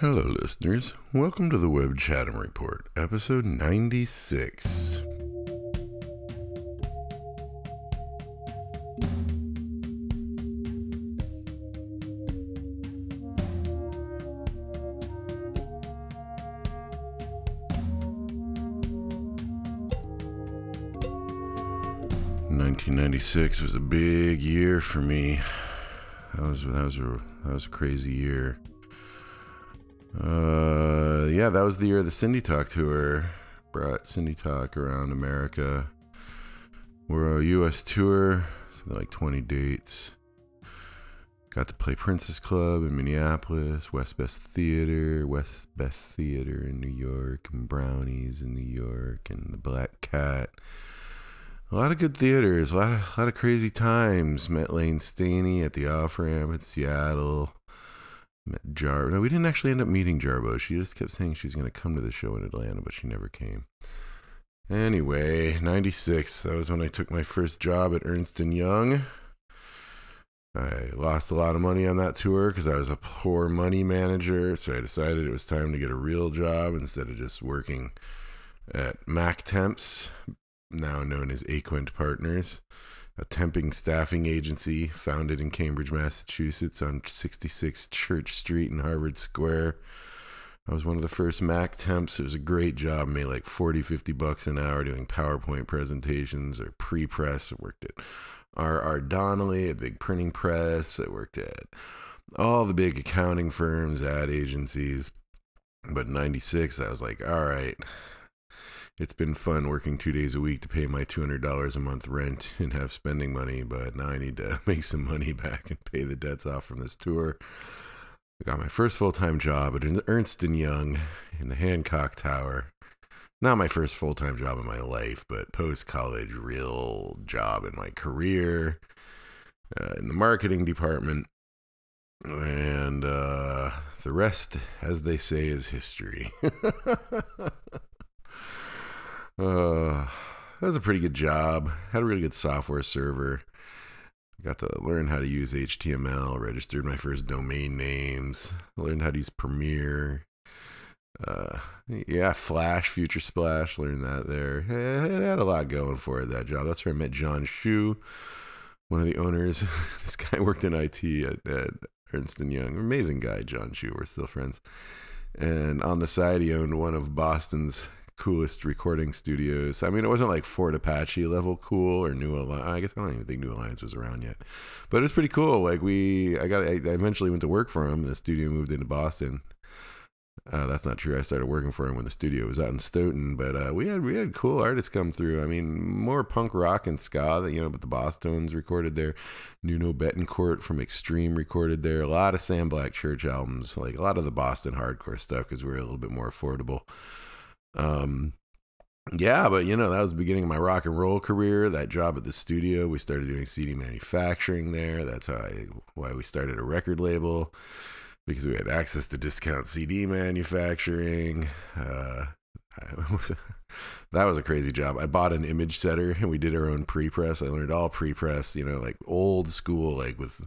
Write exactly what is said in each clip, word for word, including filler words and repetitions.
Hello, listeners. Welcome to the Webb Chatham Report, episode ninety-six. nineteen ninety-six was a big year for me. That was that was a that was a crazy year. Uh, yeah, that was the year the Cindytalk tour brought Cindytalk around America. We're a U S tour, something like twenty dates. Got to play Princess Club in Minneapolis, West Best Theater, West Best Theater in New York, and Brownies in New York, and the Black Cat. A lot of good theaters, a lot of, a lot of crazy times. Met Lane Staney at the off-ramp in Seattle. Met Jarboe. No, we didn't actually end up meeting Jarboe. She just kept saying she's going to come to the show in Atlanta, but she never came. Anyway, ninety-six, that was when I took my first job at Ernst and Young. I lost a lot of money on that tour because I was a poor money manager, so I decided it was time to get a real job instead of just working at Mac Temps, now known as Aquint Partners, a temping staffing agency founded in Cambridge, Massachusetts on sixty-six Church Street in Harvard Square. I was one of the first Mac Temps. It was a great job. Made like forty, fifty bucks an hour doing PowerPoint presentations or pre-press. I worked at R R Donnelly, a big printing press. I worked at all the big accounting firms, ad agencies. But in ninety-six, I was like, all right. It's been fun working two days a week to pay my two hundred dollars a month rent and have spending money, but now I need to make some money back and pay the debts off from this tour. I got my first full-time job at Ernst and Young in the Hancock Tower. Not my first full-time job in my life, but post-college real job in my career uh, in the marketing department. And uh, the rest, as they say, is history. Uh, that was a pretty good job. Had a really good software server. Got to learn how to use H T M L, registered my first domain names, learned how to use Premiere. Uh, yeah, Flash, Future Splash, learned that there. It had a lot going for it, that job. That's where I met John Shu, one of the owners. This guy worked in I T at, at Ernst and Young. Amazing guy, John Shu. We're still friends. And on the side, he owned one of Boston's coolest recording studios. I mean, it wasn't like Fort Apache level cool or New Alliance. I guess I don't even think New Alliance was around yet, but it was pretty cool. Like we, I got, I eventually went to work for him. The studio moved into Boston. Uh, that's not true. I started working for him when the studio was out in Stoughton, but uh, we had, we had cool artists come through. I mean, more punk rock and ska that, you know, but the Boston's recorded there. Nuno Betancourt from Extreme recorded there. A lot of Sam Black Church albums, like a lot of the Boston hardcore stuff, because we were a little bit more affordable. Um, yeah, but you know, that was the beginning of my rock and roll career. That job at the studio, we started doing C D manufacturing there. That's how I, why we started a record label, because we had access to discount C D manufacturing. Uh, I was, that was a crazy job. I bought an image setter and we did our own pre-press. I learned all pre-press, you know, like old school, like with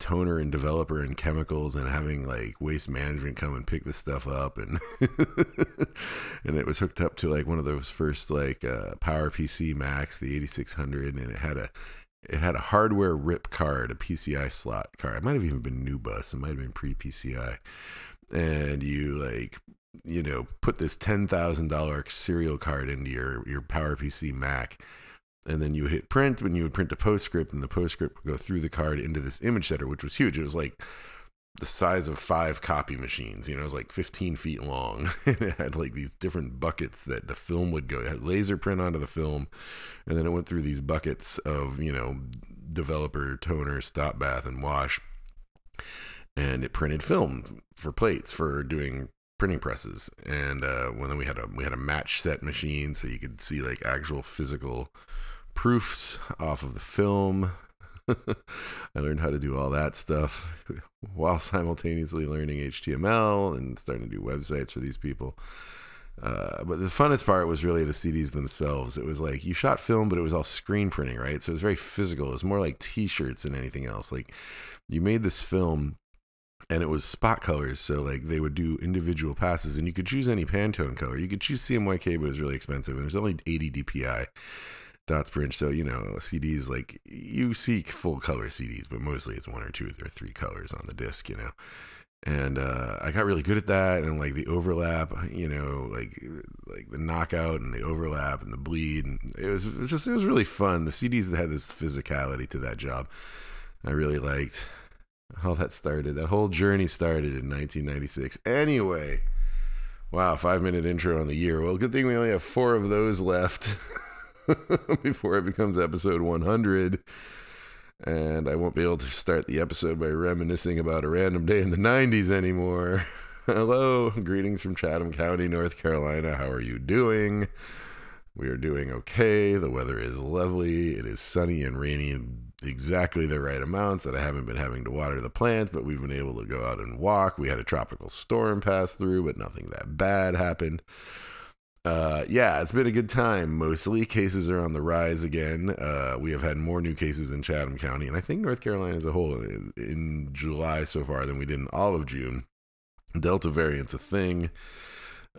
toner and developer and chemicals and having like waste management come and pick this stuff up, and and it was hooked up to like one of those first like uh PowerPC Macs, the eighty-six hundred, and it had a it had a hardware rip card, a P C I slot card. It might have even been new bus, it might have been pre-P C I, and you like you know put this ten thousand dollar serial card into your your PowerPC Mac. And then you would hit print, and you would print a PostScript, and the PostScript would go through the card into this image setter, which was huge. It was like the size of five copy machines. You know, it was like fifteen feet long. And it had like these different buckets that the film would go. It had laser print onto the film, and then it went through these buckets of, you know, developer, toner, stop bath, and wash. And it printed film for plates for doing printing presses. And uh, well, then we had a we had a match set machine, so you could see like actual physical proofs off of the film. I learned how to do all that stuff while simultaneously learning H T M L and starting to do websites for these people. Uh, but the funnest part was really the C Ds themselves. It was like you shot film, but it was all screen printing, right? So it was very physical. It was more like t-shirts than anything else. Like you made this film and it was spot colors. So like they would do individual passes, and you could choose any Pantone color. You could choose C M Y K, but it was really expensive, and there's only eighty D P I dots per inch. So you know, C Ds, like you see full color C Ds, but mostly it's one or two or three colors on the disc, you know. And uh, I got really good at that, and like the overlap, you know, like like the knockout and the overlap and the bleed, and it was, it was just it was really fun. The C Ds that had this physicality to that job, I really liked. How that started, that whole journey started in nineteen ninety-six. Anyway, wow, five minute intro on the year. Well, good thing we only have four of those left before it becomes episode one hundred. And I won't be able to start the episode by reminiscing about a random day in the nineties anymore. Hello, greetings from Chatham County, North Carolina. How are you doing? We are doing okay. The weather is lovely. It is sunny and rainy, exactly the right amounts that I haven't been having to water the plants, but we've been able to go out and walk. We had a tropical storm pass through, but nothing that bad happened. Uh, yeah, it's been a good time, mostly. Cases are on the rise again. Uh, we have had more new cases in Chatham County, and I think North Carolina as a whole in July so far than we did in all of June. Delta variant's a thing.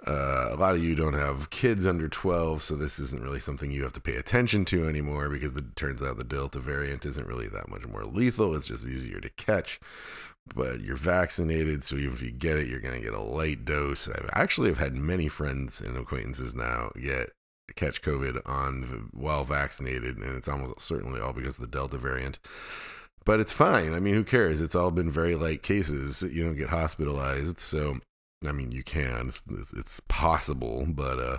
Uh, a lot of you don't have kids under twelve, so this isn't really something you have to pay attention to anymore, because it turns out the Delta variant isn't really that much more lethal. It's just easier to catch. But you're vaccinated, so even if you get it, you're going to get a light dose. I've actually have had many friends and acquaintances now get catch COVID on the, while vaccinated, and it's almost certainly all because of the Delta variant. But it's fine. I mean, who cares? It's all been very light cases. You don't get hospitalized, so... I mean, you can, it's, it's possible, but, uh,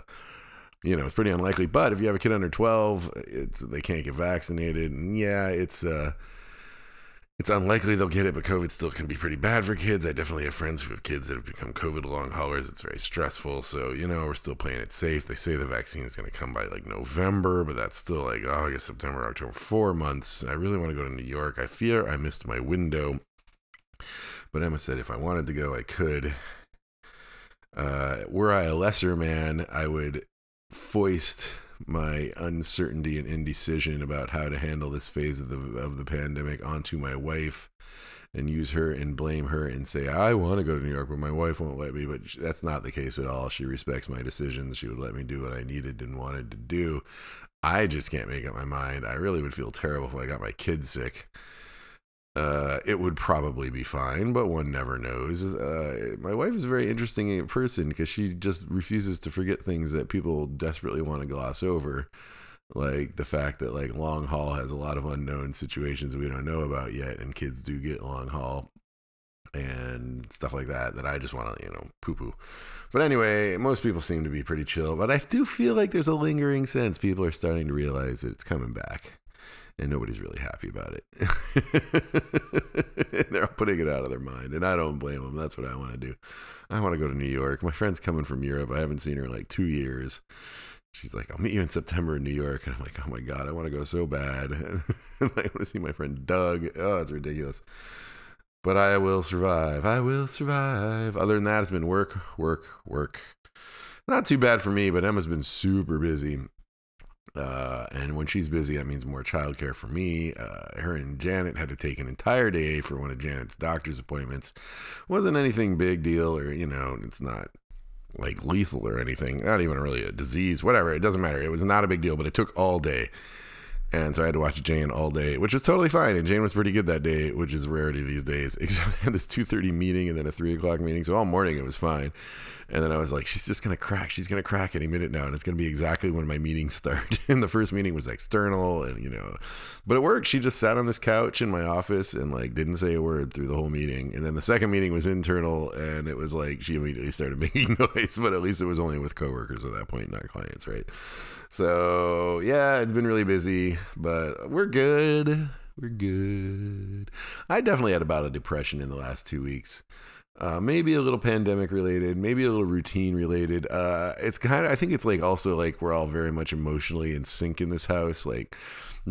you know, it's pretty unlikely. But if you have a kid under twelve, it's, they can't get vaccinated. And yeah, it's, uh, it's unlikely they'll get it, but COVID still can be pretty bad for kids. I definitely have friends who have kids that have become COVID long haulers. It's very stressful. So, you know, we're still playing it safe. They say the vaccine is going to come by like November, but that's still like August, September, October, four months. I really want to go to New York. I fear I missed my window, but Emma said if I wanted to go, I could. Uh, were I a lesser man, I would foist my uncertainty and indecision about how to handle this phase of the of the pandemic onto my wife and use her and blame her and say, I want to go to New York, but my wife won't let me. But that's not the case at all. She respects my decisions. She would let me do what I needed and wanted to do. I just can't make up my mind. I really would feel terrible if I got my kids sick. Uh, it would probably be fine, but one never knows. Uh, my wife is a very interesting person because she just refuses to forget things that people desperately want to gloss over. Like the fact that like long haul has a lot of unknown situations we don't know about yet. And kids do get long haul and stuff like that, that I just want to, you know, poo poo. But anyway, most people seem to be pretty chill, but I do feel like there's a lingering sense. People are starting to realize that it's coming back. And nobody's really happy about it. They're putting it out of their mind. And I don't blame them. That's what I want to do. I want to go to New York. My friend's coming from Europe. I haven't seen her in like two years. She's like, I'll meet you in September in New York. And I'm like, oh my God, I want to go so bad. And I want to see my friend Doug. Oh, it's ridiculous. But I will survive. I will survive. Other than that, it's been work, work, work. Not too bad for me, but Emma's been super busy. Uh, and when she's busy, that means more childcare for me. Uh, her and Janet had to take an entire day for one of Janet's doctor's appointments. Wasn't anything big deal, or, you know, it's not like lethal or anything. Not even really a disease, whatever. It doesn't matter. It was not a big deal, but it took all day. And so I had to watch Jane all day, which was totally fine. And Jane was pretty good that day, which is a rarity these days, except I had this two thirty meeting and then a three o'clock meeting. So all morning it was fine. And then I was like, she's just going to crack. She's going to crack any minute now. And it's going to be exactly when my meetings start. And the first meeting was external and, you know, but it worked. She just sat on this couch in my office and like didn't say a word through the whole meeting. And then the second meeting was internal, and it was like she immediately started making noise, but at least it was only with coworkers at that point, not clients, right? So yeah, it's been really busy, but we're good. We're good. I definitely had about a depression in the last two weeks. Uh, maybe a little pandemic related, maybe a little routine related. Uh, it's kind of, I think it's like also like we're all very much emotionally in sync in this house. Like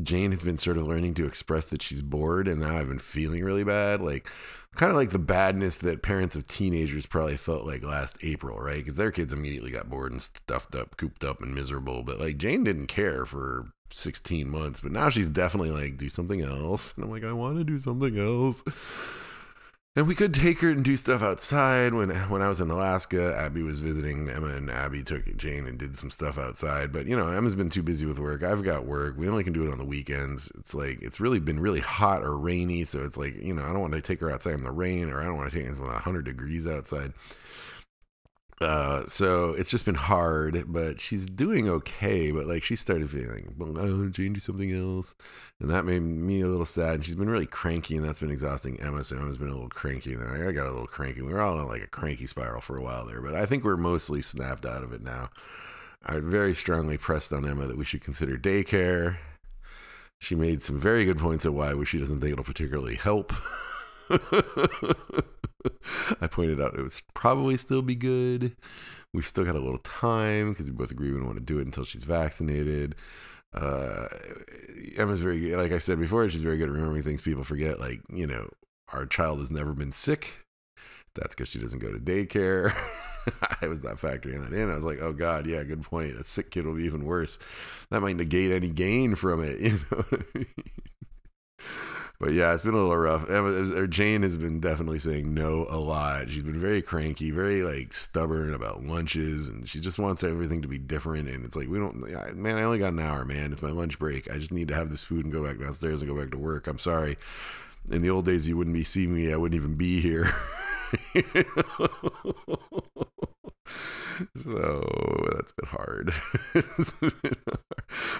Jane has been sort of learning to express that she's bored, and now I've been feeling really bad. Like kind of like the badness that parents of teenagers probably felt like last April, right? Because their kids immediately got bored and stuffed up, cooped up and miserable. But like Jane didn't care for sixteen months, but now she's definitely like, do something else. And I'm like, I want to do something else. And we could take her and do stuff outside. When when I was in Alaska, Abby was visiting Emma, and Abby took Jane and did some stuff outside. But, you know, Emma's been too busy with work. I've got work. We only can do it on the weekends. It's like, it's really been really hot or rainy. So it's like, you know, I don't want to take her outside in the rain, or I don't want to take her when it's one hundred degrees outside. Uh, so it's just been hard, but she's doing okay. But like, she started feeling, oh, Jane, do something else. And that made me a little sad. And she's been really cranky, and that's been exhausting Emma. So Emma's been a little cranky. And I got a little cranky. We were all in like a cranky spiral for a while there, but I think we're mostly snapped out of it now. I very strongly pressed on Emma that we should consider daycare. She made some very good points of why she doesn't think it'll particularly help. I pointed out it would probably still be good. We've still got a little time because we both agree we don't want to do it until she's vaccinated. Uh, Emma's very good. Like I said before, she's very good at remembering things people forget. Like, you know, our child has never been sick. That's because she doesn't go to daycare. I was not factoring that in. I was like, oh, God, yeah, good point. A sick kid will be even worse. That might negate any gain from it, you know what I mean? But yeah, it's been a little rough. Emma, Jane has been definitely saying no a lot. She's been very cranky, very like stubborn about lunches, and she just wants everything to be different. And it's like, we don't, man, I only got an hour, man. It's my lunch break. I just need to have this food and go back downstairs and go back to work. I'm sorry. In the old days, you wouldn't be seeing me. I wouldn't even be here. So that's been hard. It's been hard.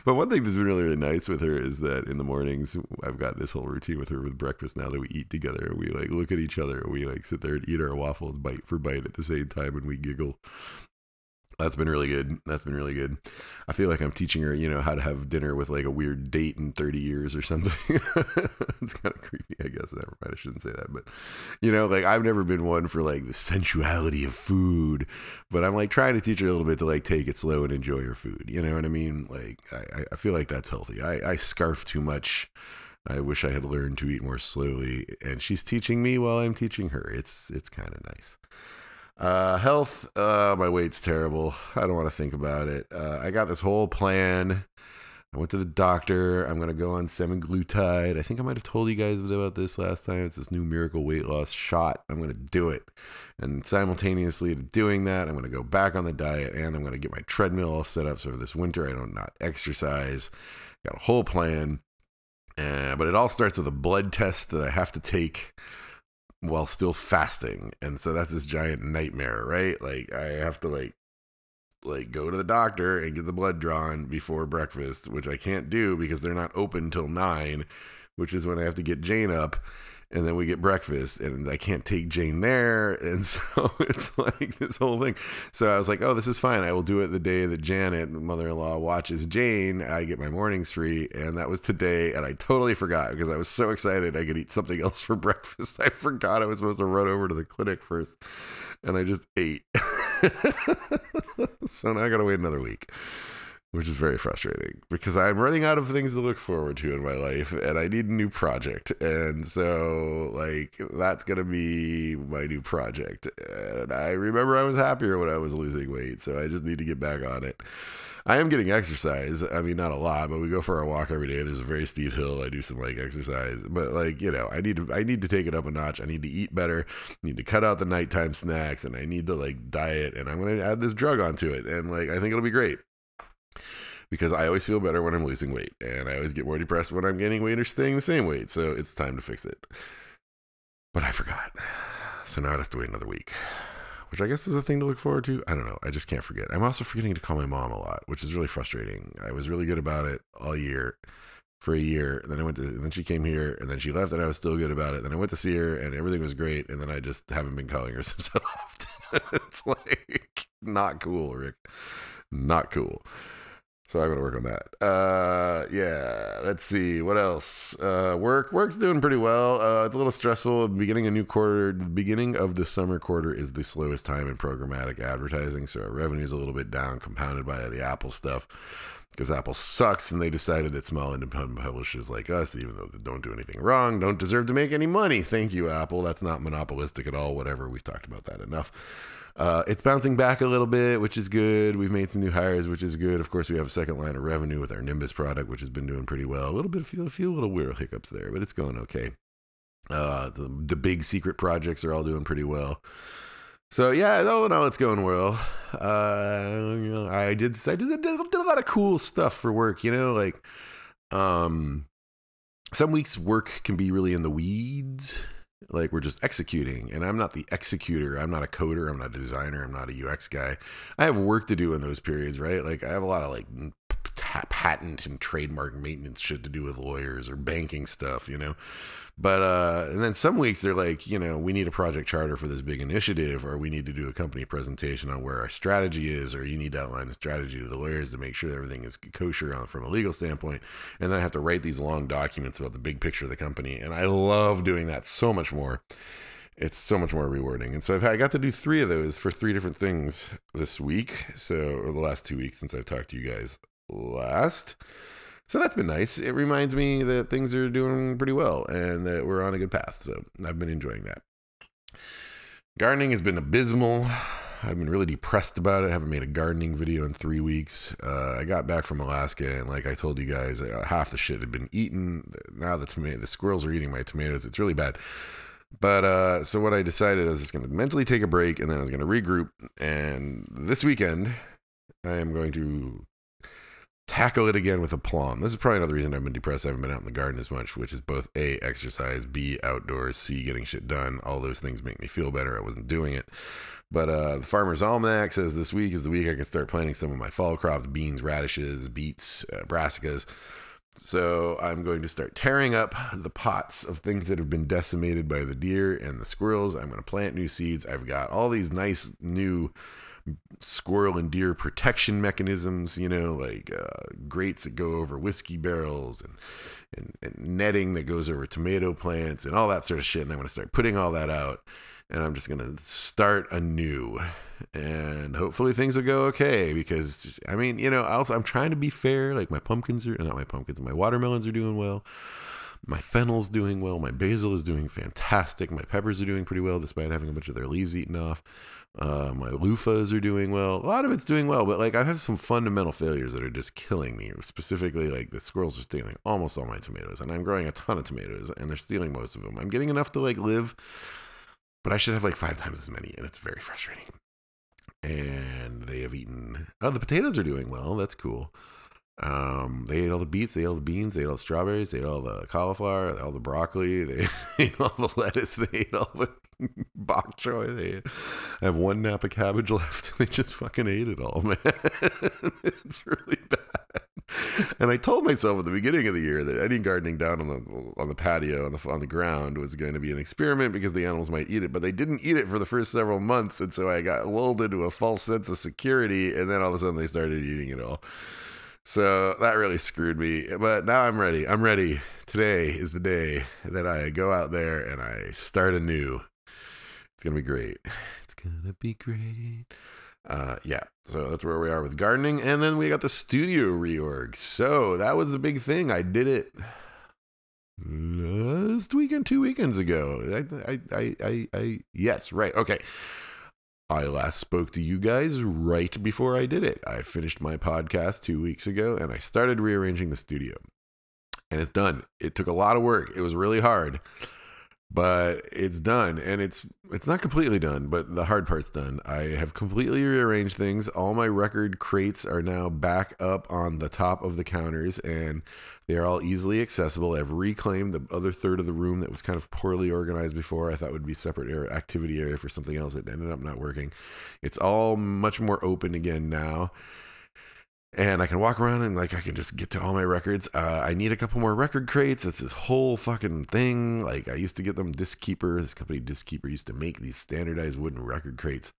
But one thing that's been really, really nice with her is that in the mornings, I've got this whole routine with her with breakfast now that we eat together. We like look at each other. We like sit there and eat our waffles bite for bite at the same time, and we giggle. That's been really good. That's been really good. I feel like I'm teaching her, you know, how to have dinner with like a weird date in thirty years or something. It's kind of creepy, I guess. Never mind. I shouldn't say that. But, you know, like I've never been one for like the sensuality of food, but I'm like trying to teach her a little bit to like take it slow and enjoy her food. You know what I mean? Like I, I feel like that's healthy. I, I scarf too much. I wish I had learned to eat more slowly. And she's teaching me while I'm teaching her. It's, it's kind of nice. Uh, health, uh, my weight's terrible. I don't want to think about it. Uh, I got this whole plan. I went to the doctor. I'm going to go on semaglutide. I think I might've told you guys about this last time. It's this new miracle weight loss shot. I'm going to do it. And simultaneously to doing that, I'm going to go back on the diet, and I'm going to get my treadmill all set up. So for this winter, I don't not exercise. Got a whole plan. Uh, but it all starts with a blood test that I have to take while still fasting. And so that's this giant nightmare, right? Like I have to like like go to the doctor and get the blood drawn before breakfast, which I can't do because they're not open till nine, which is when I have to get Jane up, and then we get breakfast, and I can't take Jane there. And so it's like this whole thing. So I was like, oh, this is fine. I will do it the day that Janet, mother-in-law, watches Jane. I get my mornings free. And that was today. And I totally forgot because I was so excited I could eat something else for breakfast. I forgot I was supposed to run over to the clinic first. And I just ate. So now I got to wait another week, which is very frustrating because I'm running out of things to look forward to in my life, and I need a new project. And so like, that's going to be my new project. And I remember I was happier when I was losing weight. So I just need to get back on it. I am getting exercise. I mean, not a lot, but we go for a walk every day. There's a very steep hill. I do some like exercise, but like, you know, I need to, I need to take it up a notch. I need to eat better. I need to cut out the nighttime snacks, and I need to like diet, and I'm going to add this drug onto it. And like, I think it'll be great. Because I always feel better when I'm losing weight, and I always get more depressed when I'm gaining weight or staying the same weight. So it's time to fix it. But I forgot. So now I have to wait another week, which I guess is a thing to look forward to. I don't know. I just can't forget. I'm also forgetting to call my mom a lot, which is really frustrating. I was really good about it all year for a year. And then I went to, and then she came here, and then she left, and I was still good about it. Then I went to see her, and everything was great. And then I just haven't been calling her since I left. It's like, not cool, Rick. Not cool. So I'm going to work on that. Uh, yeah, let's see. What else? Uh, work. Work's doing pretty well. Uh, it's a little stressful. Beginning a new quarter, the beginning of the summer quarter is the slowest time in programmatic advertising. So our revenue is a little bit down, compounded by the Apple stuff. Because Apple sucks, and they decided that small independent publishers like us, even though they don't do anything wrong, don't deserve to make any money. Thank you, Apple. That's not monopolistic at all. Whatever. We've talked about that enough. Uh, it's bouncing back a little bit, which is good. We've made some new hires, which is good. Of course, we have a second line of revenue with our Nimbus product, which has been doing pretty well. A little bit, a few, a few little weird hiccups there, but it's going okay. Uh, the, the big secret projects are all doing pretty well. So yeah, oh no, it's going well. Uh, you know, I did, I did, did a lot of cool stuff for work. You know, like um, some weeks work can be really in the weeds. Like we're just executing, and I'm not the executor. I'm not a coder. I'm not a designer. I'm not a U X guy. I have work to do in those periods, right? Like I have a lot of like patent and trademark maintenance shit to do with lawyers or banking stuff, you know? But, uh, and then some weeks they're like, you know, we need a project charter for this big initiative, or we need to do a company presentation on where our strategy is, or you need to outline the strategy to the lawyers to make sure that everything is kosher on, from a legal standpoint. And then I have to write these long documents about the big picture of the company. And I love doing that so much more. It's so much more rewarding. And so I've had, I got to do three of those for three different things this week. So, or the last two weeks since I've talked to you guys last. So that's been nice. It reminds me that things are doing pretty well and that we're on a good path. So I've been enjoying that. Gardening has been abysmal. I've been really depressed about it. I haven't made a gardening video in three weeks. Uh, I got back from Alaska, and like I told you guys, uh, half the shit had been eaten. Now the tomato, the squirrels are eating my tomatoes. It's really bad. But uh, so what I decided is I was just going to mentally take a break, and then I was going to regroup. And this weekend, I am going to tackle it again with aplomb. This is probably another reason I've been depressed. I haven't been out in the garden as much, which is both A, exercise, B, outdoors, C, getting shit done. All those things make me feel better. I wasn't doing it. But uh, the Farmer's Almanac says this week is the week I can start planting some of my fall crops, beans, radishes, beets, uh, brassicas. So I'm going to start tearing up the pots of things that have been decimated by the deer and the squirrels. I'm going to plant new seeds. I've got all these nice new squirrel and deer protection mechanisms, you know, like uh, grates that go over whiskey barrels and, and and netting that goes over tomato plants and all that sort of shit. And I'm going to start putting all that out, and I'm just going to start anew, and hopefully things will go okay, because just, I mean, you know, also I'm trying to be fair. Like my pumpkins are not my pumpkins. My watermelons are doing well. My fennel's doing well. My basil is doing fantastic. My peppers are doing pretty well, despite having a bunch of their leaves eaten off. Uh, my loofahs are doing well. A lot of it's doing well, but like I have some fundamental failures that are just killing me. Specifically, like the squirrels are stealing almost all my tomatoes, and I'm growing a ton of tomatoes, and they're stealing most of them. I'm getting enough to like live, but I should have like five times as many, and it's very frustrating. And they have eaten. Oh, the potatoes are doing well. That's cool. Um, they ate all the beets, they ate all the beans, they ate all the strawberries, they ate all the cauliflower, all the broccoli, they ate all the lettuce, they ate all the bok choy. They ate. I have one nap of cabbage left, and they just fucking ate it all, man. It's really bad. And I told myself at the beginning of the year that any gardening down on the on the patio on the on the ground was going to be an experiment because the animals might eat it, but they didn't eat it for the first several months, and so I got lulled into a false sense of security, and then all of a sudden they started eating it all. So that really screwed me, but now I'm ready. I'm ready. Today is the day that I go out there and I start anew. It's going to be great. It's going to be great. Uh, yeah, so that's where we are with gardening. And then we got the studio reorg. So that was the big thing. I did it last weekend, two weekends ago. I, I, I, I, I yes, right. Okay. I last spoke to you guys right before I did it. I finished my podcast two weeks ago, and I started rearranging the studio. And it's done. It took a lot of work. It was really hard. But it's done. And it's it's not completely done, but the hard part's done. I have completely rearranged things. All my record crates are now back up on the top of the counters, and they are all easily accessible. I've reclaimed the other third of the room that was kind of poorly organized before. I thought it would be a separate activity area for something else. It ended up not working. It's all much more open again now. And I can walk around and like I can just get to all my records. Uh, I need a couple more record crates. It's this whole fucking thing. Like I used to get them Disc Keeper. This company Disc Keeper used to make these standardized wooden record crates,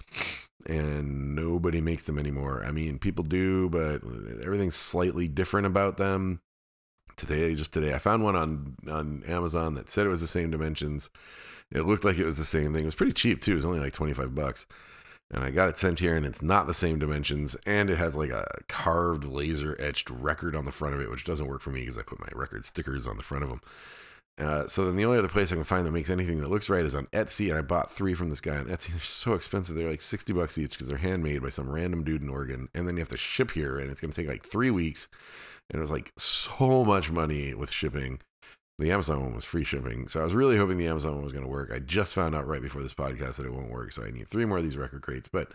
and nobody makes them anymore. I mean, people do, but everything's slightly different about them. Today, just today, I found one on, on Amazon that said it was the same dimensions. It looked like it was the same thing. It was pretty cheap too. It was only like twenty-five bucks. And I got it sent here, and it's not the same dimensions, and it has like a carved laser etched record on the front of it, which doesn't work for me because I put my record stickers on the front of them. Uh, so then the only other place I can find that makes anything that looks right is on Etsy, and I bought three from this guy on Etsy. They're so expensive. They're like sixty bucks each because they're handmade by some random dude in Oregon, and then you have to ship here, and it's going to take like three weeks, and it was like so much money with shipping. The Amazon one was free shipping, so I was really hoping the Amazon one was going to work. I just found out right before this podcast that it won't work, so I need three more of these record crates. But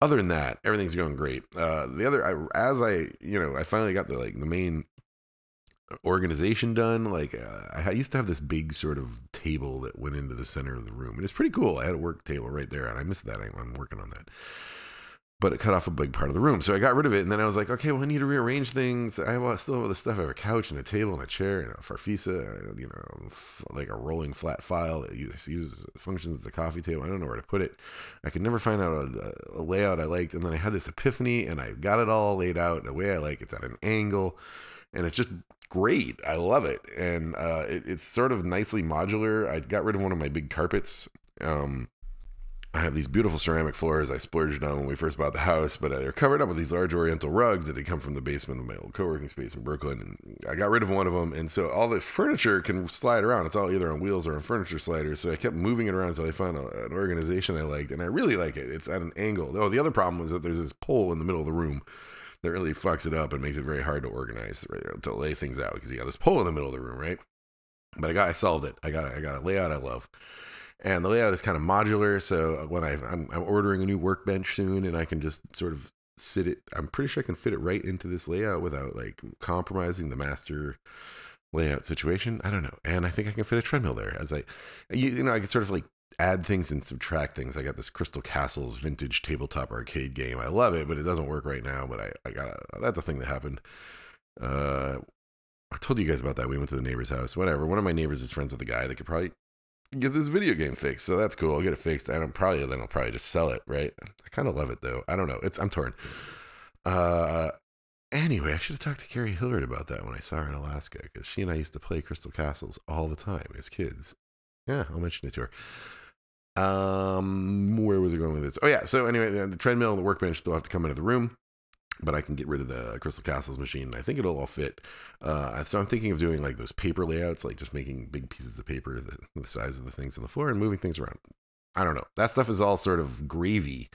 other than that, everything's going great. Uh, the other, I, as I, you know, I finally got the like the main organization done. Like uh, I used to have this big sort of table that went into the center of the room, and it's pretty cool. I had a work table right there, and I missed that. I, I'm working on that. But it cut off a big part of the room. So I got rid of it. And then I was like, okay, well, I need to rearrange things. I have, I still have all this stuff. I have a couch and a table and a chair and a farfisa, you know, like a rolling flat file that uses, functions as a coffee table. I don't know where to put it. I could never find out a, a layout I liked. And then I had this epiphany and I got it all laid out the way I like. It's at an angle. And it's just great. I love it. And uh, it, it's sort of nicely modular. I got rid of one of my big carpets. Um, I have these beautiful ceramic floors I splurged on when we first bought the house, but they're covered up with these large oriental rugs that had come from the basement of my old co-working space in Brooklyn, and I got rid of one of them, and so all the furniture can slide around. It's all either on wheels or on furniture sliders, so I kept moving it around until I found a, an organization I liked, and I really like it. It's at an angle. Oh, the other problem was that there's this pole in the middle of the room that really fucks it up and makes it very hard to organize, to lay things out, because you got this pole in the middle of the room, right? But I got, I solved it. I got, I got a layout I love. And the layout is kind of modular, so when I, I'm, I'm ordering a new workbench soon, and I can just sort of sit it. I'm pretty sure I can fit it right into this layout without like compromising the master layout situation. I don't know, and I think I can fit a treadmill there. As I, you, you know, I can sort of like add things and subtract things. I got this Crystal Castles vintage tabletop arcade game. I love it, but it doesn't work right now. But I, I got that's a thing that happened. Uh, I told you guys about that. We went to the neighbor's house. Whatever. One of my neighbors is friends with a guy that could probably get this video game fixed, so that's cool. I'll get it fixed. I don't probably then I'll probably just sell it, right? I kind of love it though. I don't know. It's I'm torn. Uh, anyway, I should have talked to Carrie Hillard about that when I saw her in Alaska, because she and I used to play Crystal Castles all the time as kids. Yeah, I'll mention it to her. Um, where was I going with this? Oh yeah. So anyway, the treadmill and the workbench still have to come into the room, but I can get rid of the Crystal Castles machine, and I think it'll all fit. Uh, so I'm thinking of doing like those paper layouts, like just making big pieces of paper the, the size of the things on the floor and moving things around. I don't know. That stuff is all sort of gravy.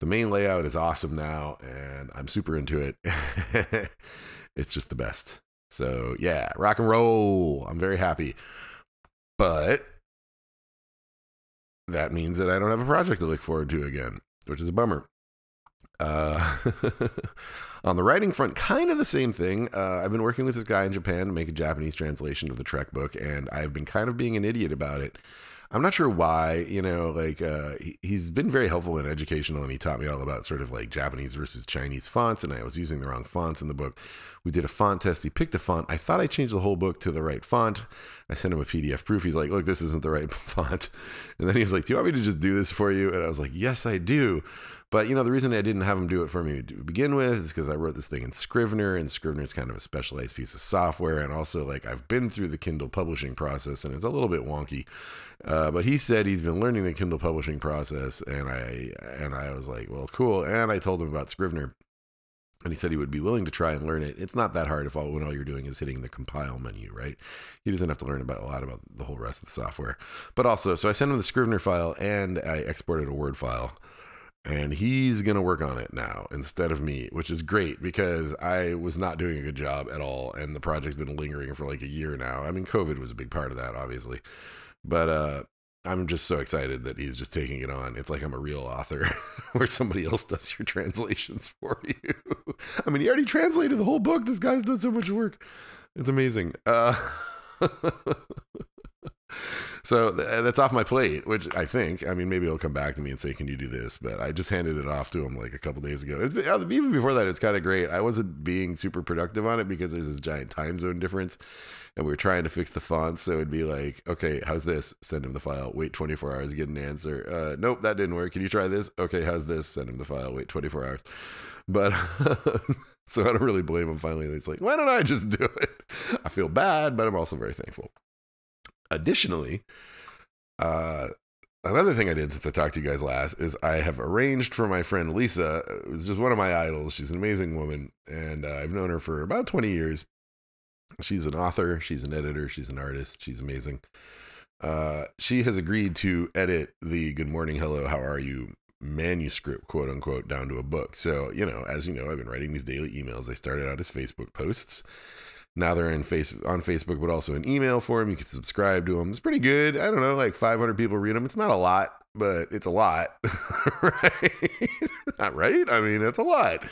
The main layout is awesome now, and I'm super into it. It's just the best. So yeah, rock and roll. I'm very happy. But that means that I don't have a project to look forward to again, which is a bummer. Uh, on the writing front, kind of the same thing. Uh, I've been working with this guy in Japan to make a Japanese translation of the Trek book, and I've been kind of being an idiot about it. I'm not sure why, you know, like, uh, he, he's been very helpful and educational, and he taught me all about sort of like Japanese versus Chinese fonts, and I was using the wrong fonts in the book. We did a font test. He picked a font. I thought I changed the whole book to the right font. I sent him a P D F proof. He's like, look, this isn't the right font. And then he was like, do you want me to just do this for you? And I was like, yes, I do. But, you know, the reason I didn't have him do it for me to begin with is because I wrote this thing in Scrivener, and Scrivener is kind of a specialized piece of software. And also, like, I've been through the Kindle publishing process, and it's a little bit wonky. Uh, but he said he's been learning the Kindle publishing process, and I and I was like, well, cool. And I told him about Scrivener, and he said he would be willing to try and learn it. It's not that hard if all when all you're doing is hitting the compile menu, right? He doesn't have to learn about a lot about the whole rest of the software. But also, so I sent him the Scrivener file, and I exported a Word file. And he's going to work on it now instead of me, which is great because I was not doing a good job at all. And the project's been lingering for like a year now. I mean, COVID was a big part of that, obviously. But uh, I'm just so excited that he's just taking it on. It's like I'm a real author where somebody else does your translations for you. I mean, he already translated the whole book. This guy's done so much work. It's amazing. Uh So that's off my plate, which I think, I mean, maybe he'll come back to me and say, can you do this? But I just handed it off to him like a couple days ago. It's been, even before that, it's kind of great. I wasn't being super productive on it because there's this giant time zone difference and we were trying to fix the fonts. So it'd be like, okay, how's this? Send him the file, wait twenty-four hours, get an answer. Uh, nope, that didn't work. Can you try this? Okay, how's this? Send him the file, wait twenty-four hours. But so I don't really blame him. Finally, it's like, why don't I just do it? I feel bad, but I'm also very thankful. Additionally, uh, another thing I did since I talked to you guys last is I have arranged for my friend Lisa, who's just one of my idols. She's an amazing woman, and uh, I've known her for about twenty years. She's an author, she's an editor, she's an artist, she's amazing. Uh, she has agreed to edit the Good Morning, Hello, How Are You manuscript, quote unquote, down to a book. So, you know, as you know, I've been writing these daily emails. They started out as Facebook posts. Now they're in face on Facebook, but also an email form. You can subscribe to them. It's pretty good. I don't know, like five hundred people read them. It's not a lot, but it's a lot, right? Not right? I mean, it's a lot.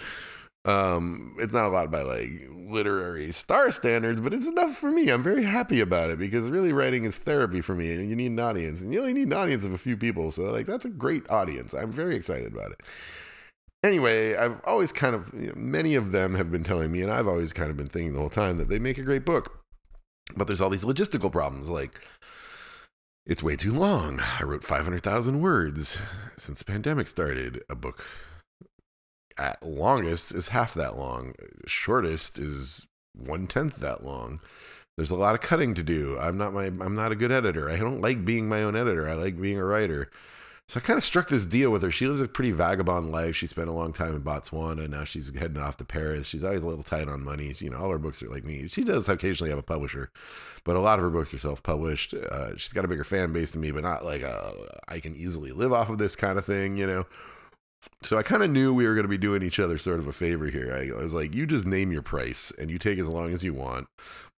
Um, it's not a lot by like literary star standards, but it's enough for me. I'm very happy about it because really writing is therapy for me, and you need an audience, and you only need an audience of a few people. So like, that's a great audience. I'm very excited about it. Anyway, I've always kind of, you know, many of them have been telling me, and I've always kind of been thinking the whole time that they make a great book, but there's all these logistical problems. Like, it's way too long. I wrote five hundred thousand words since the pandemic started. A book at longest is half that long. Shortest is one tenth that long. There's a lot of cutting to do. I'm not my, I'm not a good editor. I don't like being my own editor. I like being a writer. So I kind of struck this deal with her. She lives a pretty vagabond life. She spent a long time in Botswana. Now she's heading off to Paris. She's always a little tight on money. She, you know, all her books are like me. She does occasionally have a publisher, but a lot of her books are self-published. Uh, she's got a bigger fan base than me, but not like a, I can easily live off of this kind of thing, you know? So I kind of knew we were going to be doing each other sort of a favor here. I, I was like, you just name your price and you take as long as you want.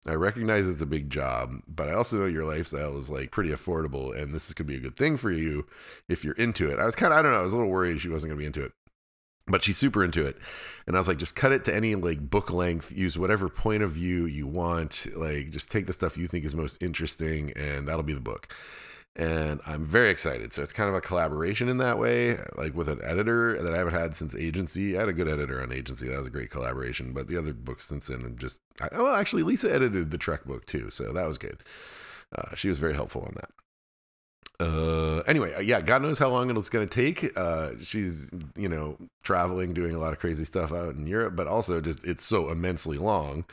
I recognize it's a big job, but I also know your lifestyle is like pretty affordable, and this is going to be a good thing for you if you're into it. I was kind of, I don't know, I was a little worried she wasn't going to be into it, but she's super into it. And I was like, just cut it to any like book length, use whatever point of view you want. Like, just take the stuff you think is most interesting, and that'll be the book. And I'm very excited. So it's kind of a collaboration in that way, like with an editor that I haven't had since Agency. I had a good editor on Agency. That was a great collaboration. But the other books since then, I'm just, I, oh, actually, Lisa edited the Trek book too. So that was good. Uh, she was very helpful on that. Uh, anyway, yeah, God knows how long it's going to take. Uh, she's, you know, traveling, doing a lot of crazy stuff out in Europe, but also just, it's so immensely long.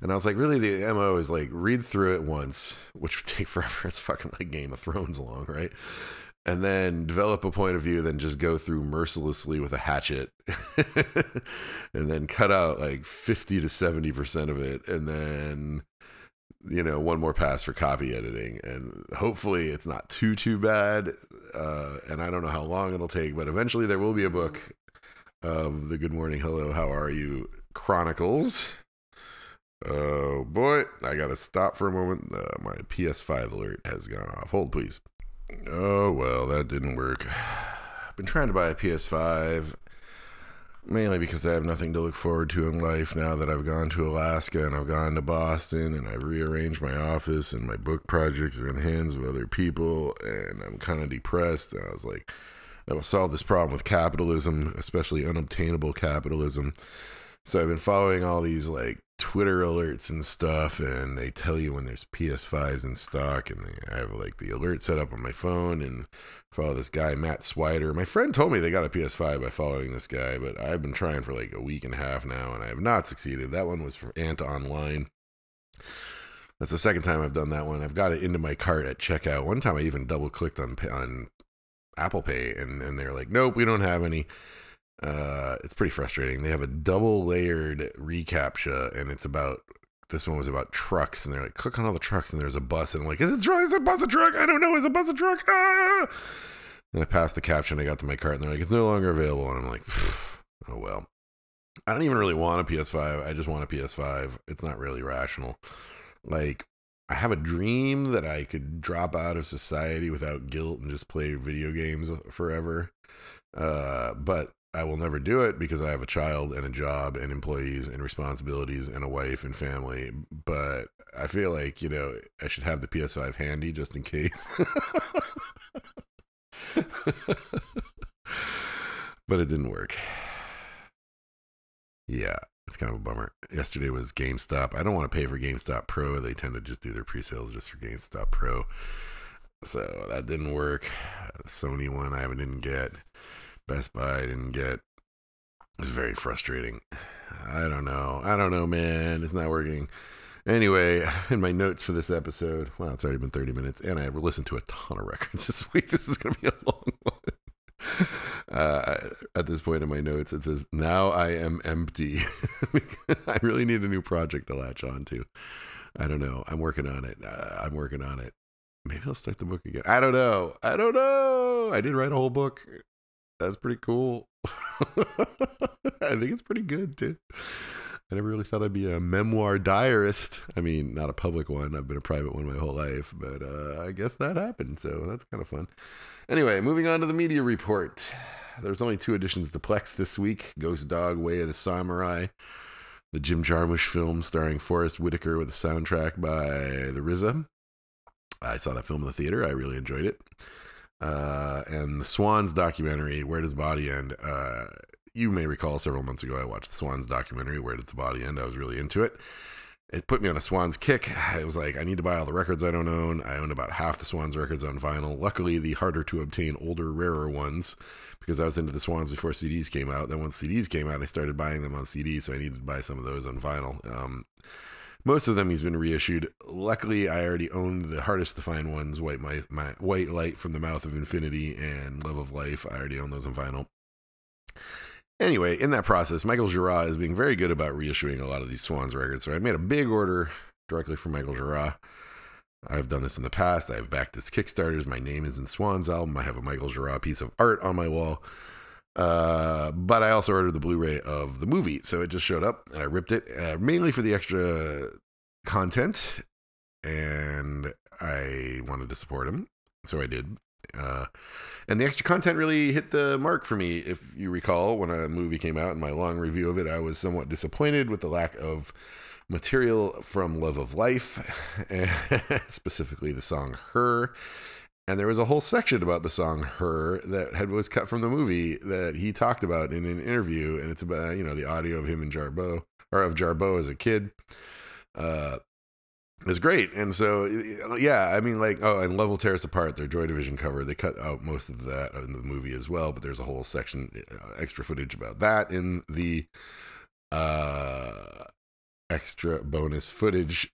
And I was like, really, the M O is like, read through it once, which would take forever. It's fucking like Game of Thrones long, right? And then develop a point of view, then just go through mercilessly with a hatchet and then cut out like fifty to seventy percent of it. And then, you know, one more pass for copy editing, and hopefully it's not too, too bad. Uh, and I don't know how long it'll take, but eventually there will be a book of the Good Morning, Hello, How Are You Chronicles. Oh boy, I got to stop for a moment. Uh, my P S five alert has gone off. Hold please. Oh, well, that didn't work. I've been trying to buy a P S five. Mainly because I have nothing to look forward to in life now that I've gone to Alaska and I've gone to Boston and I've rearranged my office and my book projects are in the hands of other people and I'm kind of depressed. And I was like, I will solve this problem with capitalism, especially unobtainable capitalism. So I've been following all these like Twitter alerts and stuff, and they tell you when there's P S fives in stock, and they, I have like the alert set up on my phone and follow this guy Matt Swider. My friend told me they got a P S five by following this guy, but I've been trying for like a week and a half now, and I have not succeeded. That one was from Ant Online. That's the second time I've done that one. I've got it into my cart at checkout. One time I even double clicked on on Apple Pay, and and they're like, nope, we don't have any. Uh, it's pretty frustrating. They have a double layered reCAPTCHA, and it's about, this one was about trucks, and they're like, click on all the trucks, and there's a bus, and I'm like, is it truck? Is a bus a truck? I don't know. Is a bus a truck? Ah! And I passed the caption. I got to my cart, and they're like, it's no longer available. And I'm like, oh well. I don't even really want a P S five. I just want a P S five. It's not really rational. Like, I have a dream that I could drop out of society without guilt and just play video games forever. Uh, but I will never do it because I have a child and a job and employees and responsibilities and a wife and family. But I feel like, you know, I should have the P S five handy just in case. But it didn't work. Yeah, it's kind of a bummer. Yesterday was GameStop. I don't want to pay for GameStop Pro. They tend to just do their pre-sales just for GameStop Pro. So that didn't work. The Sony one I didn't get. Best Buy I didn't get. It's very frustrating. I don't know. I don't know, man. It's not working. Anyway, in my notes for this episode, wow, it's already been thirty minutes, and I listened to a ton of records this week. This is going to be a long one. Uh, at this point in my notes, it says, now I am empty. I really need a new project to latch on to. I don't know. I'm working on it. Uh, I'm working on it. Maybe I'll start the book again. I don't know. I don't know. I did write a whole book. That's pretty cool. I think it's pretty good too. I never really thought I'd be a memoir diarist. I mean, not a public one. I've been a private one my whole life, but uh, I guess that happened, so that's kind of fun. Anyway, moving on to the media report. There's only two additions to Plex this week. Ghost Dog: Way of the Samurai, the Jim Jarmusch film starring Forrest Whitaker with a soundtrack by The R Z A. I saw that film in the theater. I really enjoyed it. Uh, and the Swans documentary, Where Does the Body End? Uh, you may recall several months ago, I watched the Swans documentary, Where Does the Body End? I was really into it. It put me on a Swans kick. I was like, I need to buy all the records I don't own. I owned about half the Swans records on vinyl. Luckily, the harder to obtain, older, rarer ones, because I was into the Swans before C Ds came out. Then once C Ds came out, I started buying them on C D, so I needed to buy some of those on vinyl. Um, most of them he's been reissued. Luckily, I already owned the hardest to find ones, White, my, my, White Light from the Mouth of Infinity and Love of Life. I already own those on vinyl. Anyway, in that process, Michael Girard is being very good about reissuing a lot of these Swans records. So I made a big order directly from Michael Girard. I've done this in the past. I've backed his Kickstarters. My name is in Swans album. I have a Michael Girard piece of art on my wall. Uh, but I also ordered the Blu-ray of the movie. So it just showed up and I ripped it, uh, mainly for the extra content. And I wanted to support him. So I did. Uh, and the extra content really hit the mark for me. If you recall, when a movie came out and my long review of it, I was somewhat disappointed with the lack of material from Love of Life, and specifically the song Her. And there was a whole section about the song Her that had was cut from the movie that he talked about in an interview. And it's about, you know, the audio of him and Jarboe, or of Jarboe as a kid. Uh, It's great. And so, yeah, I mean, like, oh, and Love Will Tear Us Apart, their Joy Division cover, they cut out most of that in the movie as well, but there's a whole section, uh, extra footage about that in the uh, extra bonus footage.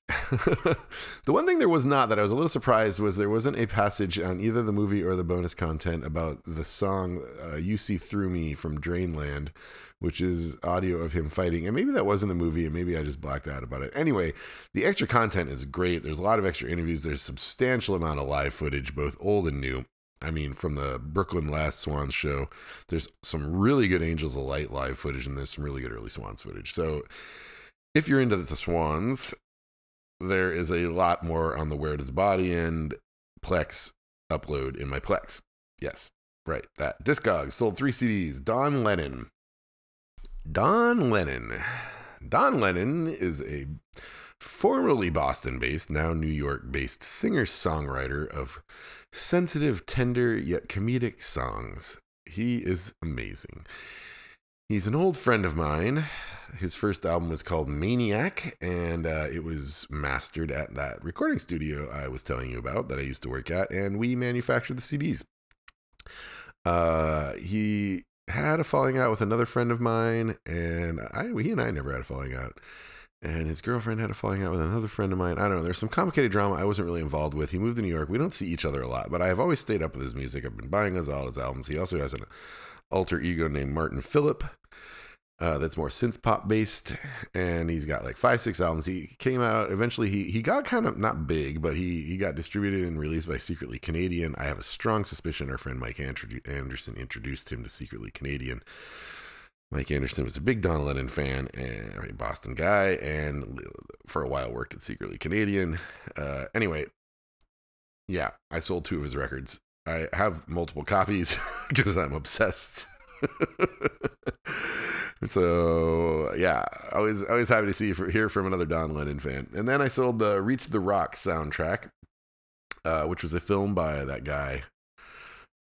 The one thing there was not that I was a little surprised was there wasn't a passage on either the movie or the bonus content about the song uh, You See Through Me from Drainland, which is audio of him fighting. And maybe that was in the movie, and maybe I just blacked out about it. Anyway, the extra content is great. There's a lot of extra interviews. There's a substantial amount of live footage, both old and new. I mean, from the Brooklyn Last Swans show, there's some really good Angels of Light live footage, and there's some really good early Swans footage. So if you're into the Swans, there is a lot more on the Where Does the Body End Plex upload in my Plex. Yes, right, that. Discogs sold three C Ds. Don Lennon. Don Lennon. Don Lennon is a formerly Boston-based, now New York-based singer-songwriter of sensitive, tender, yet comedic songs. He is amazing. He's an old friend of mine. His first album was called Maniac, and uh, it was mastered at that recording studio I was telling you about that I used to work at, and we manufactured the C Ds. Uh, he... had a falling out with another friend of mine, and I he and I never had a falling out, and his girlfriend had a falling out with another friend of mine. I don't know, there's some complicated drama I wasn't really involved with. He moved to New York. We don't see each other a lot, but I have always stayed up with his music. I've been buying his all his albums. He also has an alter ego named Martin Phillip uh that's more synth pop based, and he's got like five six albums. He came out eventually, he he got kind of not big, but he he got distributed and released by Secretly Canadian. I have a strong suspicion our friend Mike Anderson introduced him to Secretly Canadian. Mike Anderson was a big Don Lennon fan and a Boston guy, and for a while worked at Secretly Canadian. Uh anyway, yeah, I sold two of his records. I have multiple copies because I'm obsessed. So yeah, always always happy to see hear from another Don Lennon fan. And then I sold the Reach the Rock soundtrack, uh, which was a film by that guy,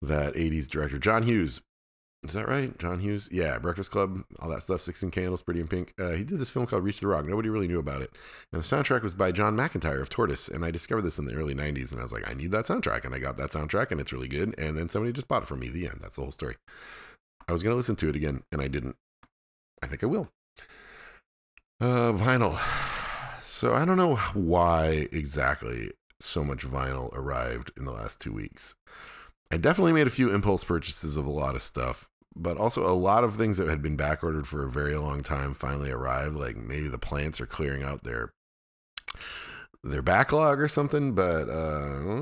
that eighties director John Hughes. Is that right, John Hughes? Yeah, Breakfast Club, all that stuff. Sixteen Candles, Pretty in Pink. Uh, he did this film called Reach the Rock. Nobody really knew about it, and the soundtrack was by John McIntyre of Tortoise. And I discovered this in the early nineties, and I was like, I need that soundtrack, and I got that soundtrack, and it's really good. And then somebody just bought it for me. The end. That's the whole story. I was gonna listen to it again, and I didn't. I think I will. Uh, vinyl. So I don't know why exactly so much vinyl arrived in the last two weeks. I definitely made a few impulse purchases of a lot of stuff, but also a lot of things that had been backordered for a very long time finally arrived. Like maybe the plants are clearing out their their backlog or something, but uh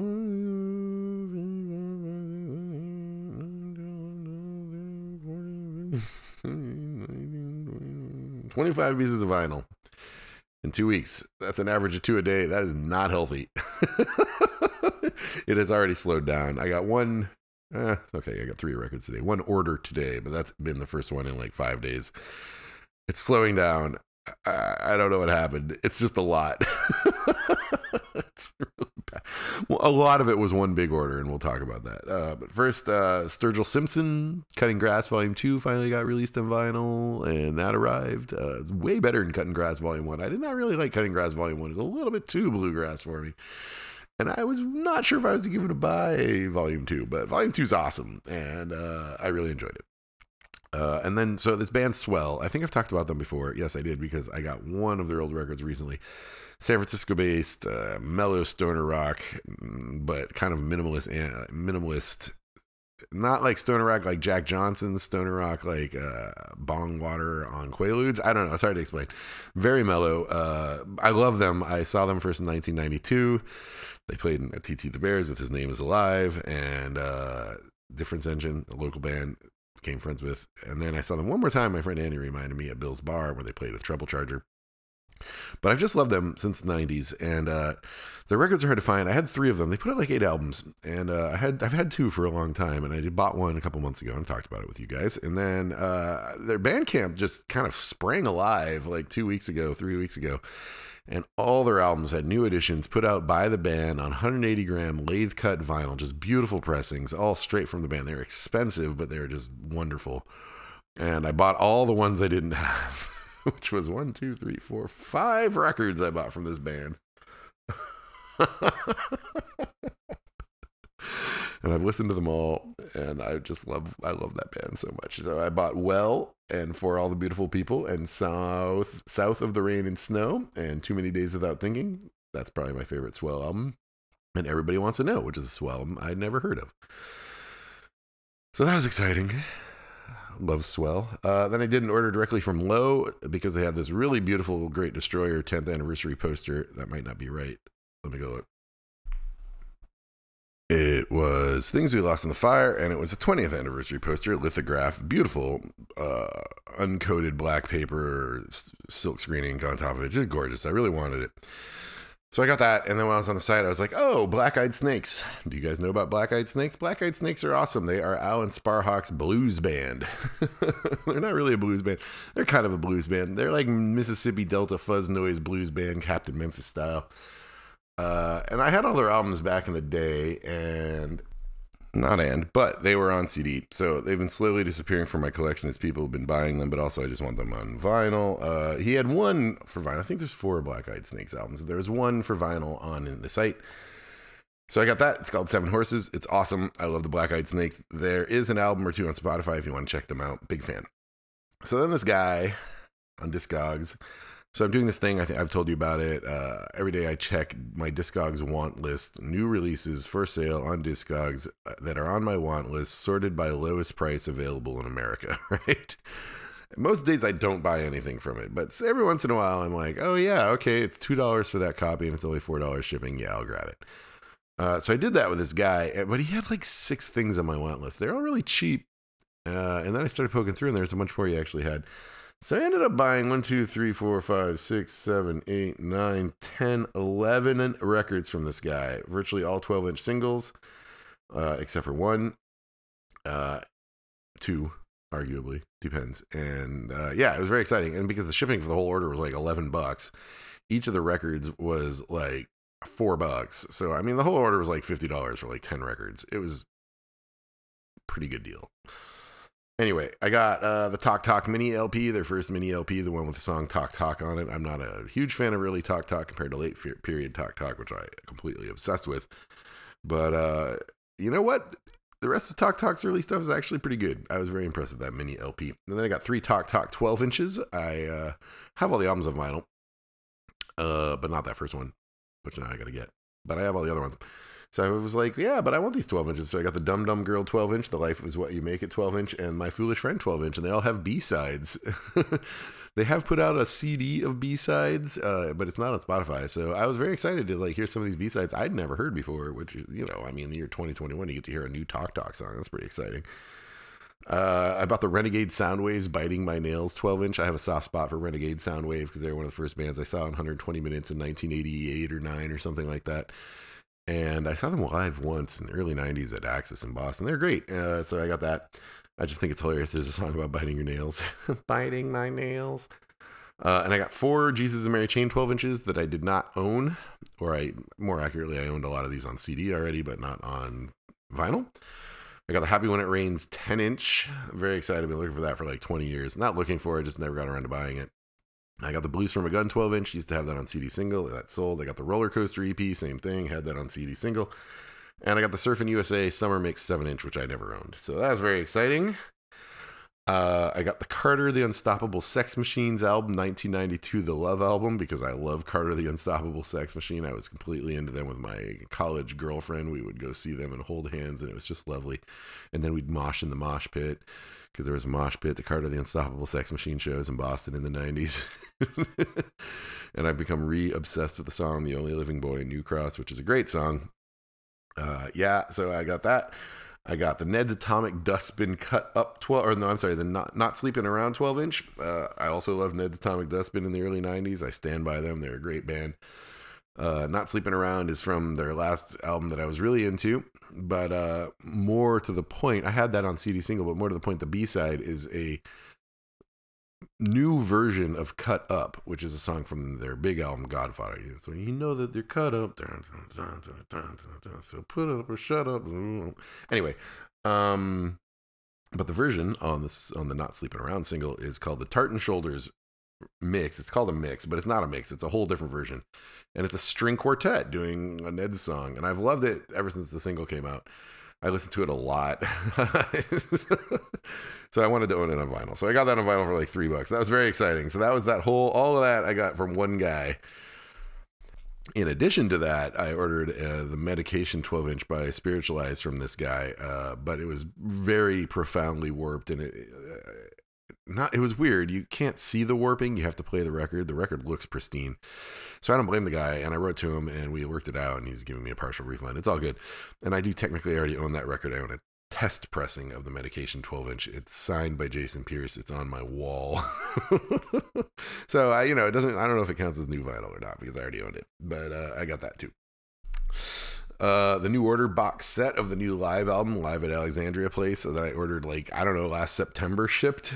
twenty-five pieces of vinyl in two weeks. That's an average of two a day. That is not healthy. It has already slowed down. I got one. Uh, okay, I got three records today. One order today, but that's been the first one in like five days. It's slowing down. I, I don't know what happened. It's just a lot. It's really bad. Well, a lot of it was one big order, and we'll talk about that. Uh, but first, uh, Sturgill Simpson, Cutting Grass Volume two finally got released in vinyl, and that arrived. Uh, it's way better than Cutting Grass Volume one. I did not really like Cutting Grass Volume one. It was a little bit too bluegrass for me. And I was not sure if I was to give it a buy, Volume two, but Volume two is awesome, and uh, I really enjoyed it. Uh, and then, so this band Swell, I think I've talked about them before. Yes, I did, because I got one of their old records recently. San Francisco-based, uh, mellow stoner rock, but kind of minimalist, uh, minimalist. Not like stoner rock, like Jack Johnson's stoner rock, like uh, Bong Water on Quaaludes. I don't know. It's hard to explain. Very mellow. Uh, I love them. I saw them first in nineteen ninety-two. They played in T T the Bears with His Name is Alive, and uh, Difference Engine, a local band, became friends with. And then I saw them one more time. My friend Andy reminded me at Bill's Bar, where they played with Treble Charger. But I've just loved them since the nineties, and uh, their records are hard to find. I had three of them. They put out like eight albums, and uh, I had, I've had two for a long time, and I did bought one a couple months ago and talked about it with you guys. And then uh, their Bandcamp just kind of sprang alive like two weeks ago, three weeks ago, and all their albums had new editions put out by the band on one hundred eighty gram lathe-cut vinyl, just beautiful pressings, all straight from the band. They were expensive, but they were just wonderful, and I bought all the ones I didn't have. Which was one, two, three, four, five records I bought from this band. And I've listened to them all, and I just love, I love that band so much. So I bought Well and For All the Beautiful People and South, South of the Rain and Snow and Too Many Days Without Thinking. That's probably my favorite Swell album. And Everybody Wants to Know, which is a Swell album I'd never heard of. So that was exciting. Love Swell. Uh, then I did an order directly from Lowe because they had this really beautiful Great Destroyer tenth anniversary poster. That might not be right. Let me go look. It was Things We Lost in the Fire, and it was a twentieth anniversary poster, lithograph, beautiful, uh, uncoated black paper, silk screening on top of it. Just gorgeous. I really wanted it. So I got that, and then when I was on the site, I was like, oh, Black-Eyed Snakes. Do you guys know about Black-Eyed Snakes? Black-Eyed Snakes are awesome. They are Alan Sparhawk's blues band. They're not really a blues band. They're kind of a blues band. They're like Mississippi Delta fuzz noise blues band, Captain Memphis style. Uh, and I had all their albums back in the day, and... Not and, but they were on C D, so they've been slowly disappearing from my collection as people have been buying them, but also I just want them on vinyl. Uh, he had one for vinyl. I think there's four Black-Eyed Snakes albums. There was one for vinyl on in the site. So I got that. It's called Seven Horses. It's awesome. I love the Black-Eyed Snakes. There is an album or two on Spotify if you want to check them out. Big fan. So then this guy on Discogs... So I'm doing this thing, I think I've told you about it. Uh, every day I check my Discogs want list, new releases for sale on Discogs that are on my want list, sorted by lowest price available in America, right? Most days I don't buy anything from it, but every once in a while I'm like, oh yeah, okay, it's two dollars for that copy and it's only four dollars shipping, yeah, I'll grab it. Uh, so I did that with this guy, but he had like six things on my want list. They're all really cheap. Uh, and then I started poking through and there's a bunch more he actually had. So I ended up buying one, two, three, four, five, six, seven, eight, nine, ten, eleven records from this guy. Virtually all twelve-inch singles, uh, except for one, uh, two, arguably, depends. And uh, yeah, it was very exciting. And because the shipping for the whole order was like eleven bucks, each of the records was like four bucks. So I mean, the whole order was like fifty dollars for like ten records. It was a pretty good deal. Anyway, I got uh, the Talk Talk mini L P, their first mini L P, the one with the song Talk Talk on it. I'm not a huge fan of early Talk Talk compared to late period Talk Talk, which I completely obsessed with. But uh, you know what? The rest of Talk Talk's early stuff is actually pretty good. I was very impressed with that mini L P. And then I got three Talk Talk twelve inches. I uh, have all the albums on vinyl, uh, but not that first one, which now I got to get. But I have all the other ones. So I was like, yeah, but I want these twelve inches. So I got the Dumb Dumb Girl twelve inch, The Life Is What You Make It twelve inch, and My Foolish Friend twelve inch, and they all have B-sides. They have put out a C D of B-sides, uh, but it's not on Spotify. So I was very excited to like hear some of these B-sides I'd never heard before, which, you know, I mean, the year twenty twenty-one, you get to hear a new Talk Talk song. That's pretty exciting. Uh, I bought the Renegade Soundwaves Biting My Nails twelve inch. I have a soft spot for Renegade Soundwave because they were one of the first bands I saw in one hundred twenty minutes in nineteen eighty-eight or nine or something like that. And I saw them live once in the early nineties at Axis in Boston. They're great. Uh, so I got that. I just think it's hilarious. There's a song about biting your nails. Biting my nails. Uh, and I got four Jesus and Mary Chain twelve inches that I did not own, or I, more accurately, I owned a lot of these on C D already, but not on vinyl. I got the Happy When It Rains ten inch. I'm very excited. I've been looking for that for like twenty years. Not looking for it, just never got around to buying it. I got the Blues From a Gun twelve inch. Used to have that on C D single. That sold. I got the Roller Coaster E P. Same thing. Had that on C D single. And I got the Surfin' U S A Summer Mix seven inch, which I never owned. So that was very exciting. Uh, I got the Carter, the Unstoppable Sex Machines album, nineteen ninety-two, the Love album, because I love Carter, the Unstoppable Sex Machine. I was completely into them with my college girlfriend. We would go see them and hold hands, and it was just lovely. And then we'd mosh in the mosh pit, because there was a mosh pit, the Carter, the Unstoppable Sex Machine shows in Boston in the nineties. And I've become re-obsessed with the song, The Only Living Boy in New Cross, which is a great song. Uh, yeah, so I got that. I got the Ned's Atomic Dustbin Cut Up twelve, or no, I'm sorry, the Not, not Sleeping Around twelve inch. Uh, I also love Ned's Atomic Dustbin in the early nineties. I stand by them. They're a great band. Uh, Not Sleeping Around is from their last album that I was really into, but uh, more to the point, I had that on C D single, but more to the point, the B-side is a new version of Cut Up, which is a song from their big album, Godfather. So you know that they're cut up. So put up or shut up. Anyway, um, but the version on this on the Not Sleeping Around single is called the Tartan Shoulders Mix. It's called a mix, but it's not a mix. It's a whole different version. And it's a string quartet doing a Ned's song. And I've loved it ever since the single came out. I listened to it a lot. So I wanted to own it on vinyl. So I got that on vinyl for like three bucks. That was very exciting. So that was that whole, all of that I got from one guy. In addition to that, I ordered uh, the Medication twelve inch by Spiritualized from this guy. Uh, but it was very profoundly warped, and it, uh, not, it was weird. You can't see the warping. You have to play the record. The record looks pristine. So I don't blame the guy, and I wrote to him, and we worked it out, and he's giving me a partial refund. It's all good. And I do technically already own that record. I own it. Test pressing of the Medication twelve inch. It's signed by Jason Pierce. It's on my wall. So I, you know, it doesn't, I don't know if it counts as new vinyl or not because I already owned it, but uh, I got that too. Uh, the New Order box set of the new live album, Live at Alexandria Place, that I ordered like, I don't know, last September shipped.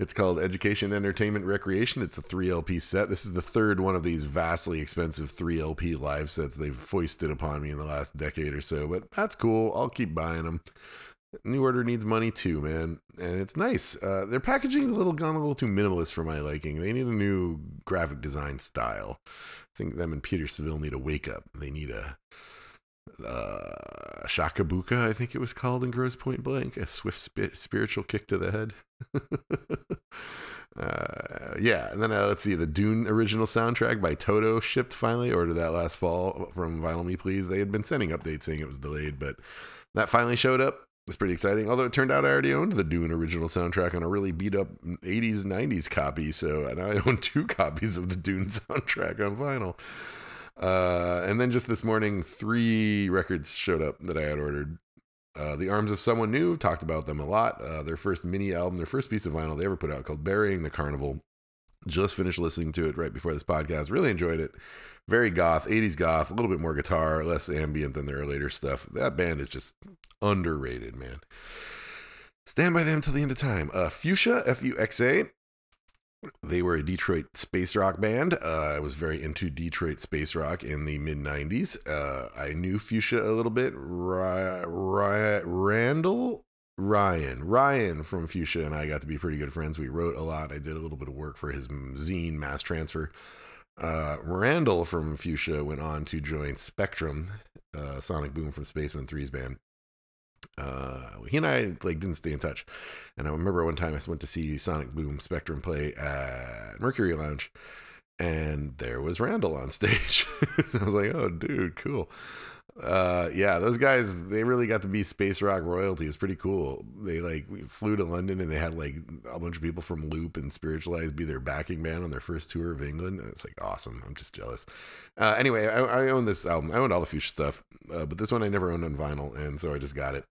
It's called Education, Entertainment, Recreation. It's a three L P set. This is the third one of these vastly expensive three L P live sets they've foisted upon me in the last decade or so, but that's cool. I'll keep buying them. New Order needs money too, man, and it's nice. Uh, their packaging's a little gone a little too minimalist for my liking. They need a new graphic design style. I think them and Peter Seville need a wake up. They need a Uh, Shakabuka, I think it was called in Grosse Pointe Blank, a swift sp- spiritual kick to the head. uh, yeah, and then uh, let's see, the Dune original soundtrack by Toto shipped finally. Ordered that last fall from Vinyl Me Please. They had been sending updates saying it was delayed, but that finally showed up. It's pretty exciting. Although it turned out I already owned the Dune original soundtrack on a really beat up eighties, nineties copy, so and I own two copies of the Dune soundtrack on vinyl. Uh, and then just this morning, three records showed up that I had ordered. Uh, The Arms of Someone New, talked about them a lot. Uh, their first mini album, their first piece of vinyl they ever put out called Burying the Carnival. Just finished listening to it right before this podcast. Really enjoyed it. Very goth, eighties goth, a little bit more guitar, less ambient than their later stuff. That band is just underrated, man. Stand by them till the end of time. Uh, Fuchsia, F U X A. They were a Detroit space rock band. Uh, I was very into Detroit space rock in the mid-nineties. Uh, I knew Fuchsia a little bit. Ry- Ry- Randall? Ryan. Ryan from Fuchsia and I got to be pretty good friends. We wrote a lot. I did a little bit of work for his zine, Mass Transfer. Uh, Randall from Fuchsia went on to join Spectrum, uh, Sonic Boom from Spaceman three's band. Uh, he and I like didn't stay in touch, and I remember one time I went to see Sonic Boom Spectrum play at Mercury Lounge, and there was Randall on stage. I was like, "Oh, dude, cool!" Uh, yeah, those guys, they really got to be space rock royalty. It's pretty cool. They like we flew to London, and they had like a bunch of people from Loop and Spiritualized be their backing band on their first tour of England. And it's like awesome. I'm just jealous. Uh, anyway, I, I own this album. I owned all the Fuchsia stuff, uh, but this one I never owned on vinyl, and so I just got it.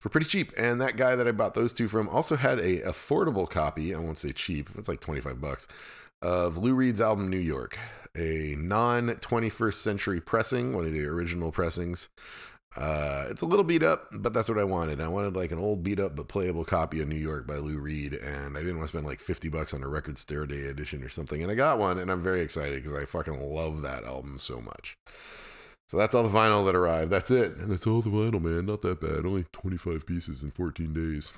for pretty cheap. And that guy that I bought those two from also had a affordable copy. I won't say cheap. It's like twenty-five bucks of Lou Reed's album, New York, a non twenty-first century pressing, one of the original pressings. Uh, it's a little beat up, but that's what I wanted. I wanted like an old beat up, but playable copy of New York by Lou Reed. And I didn't want to spend like fifty bucks on a Record Store Day edition or something. And I got one, and I'm very excited because I fucking love that album so much. So that's all the vinyl that arrived. That's it. And that's all the vinyl, man. Not that bad. Only twenty-five pieces in fourteen days.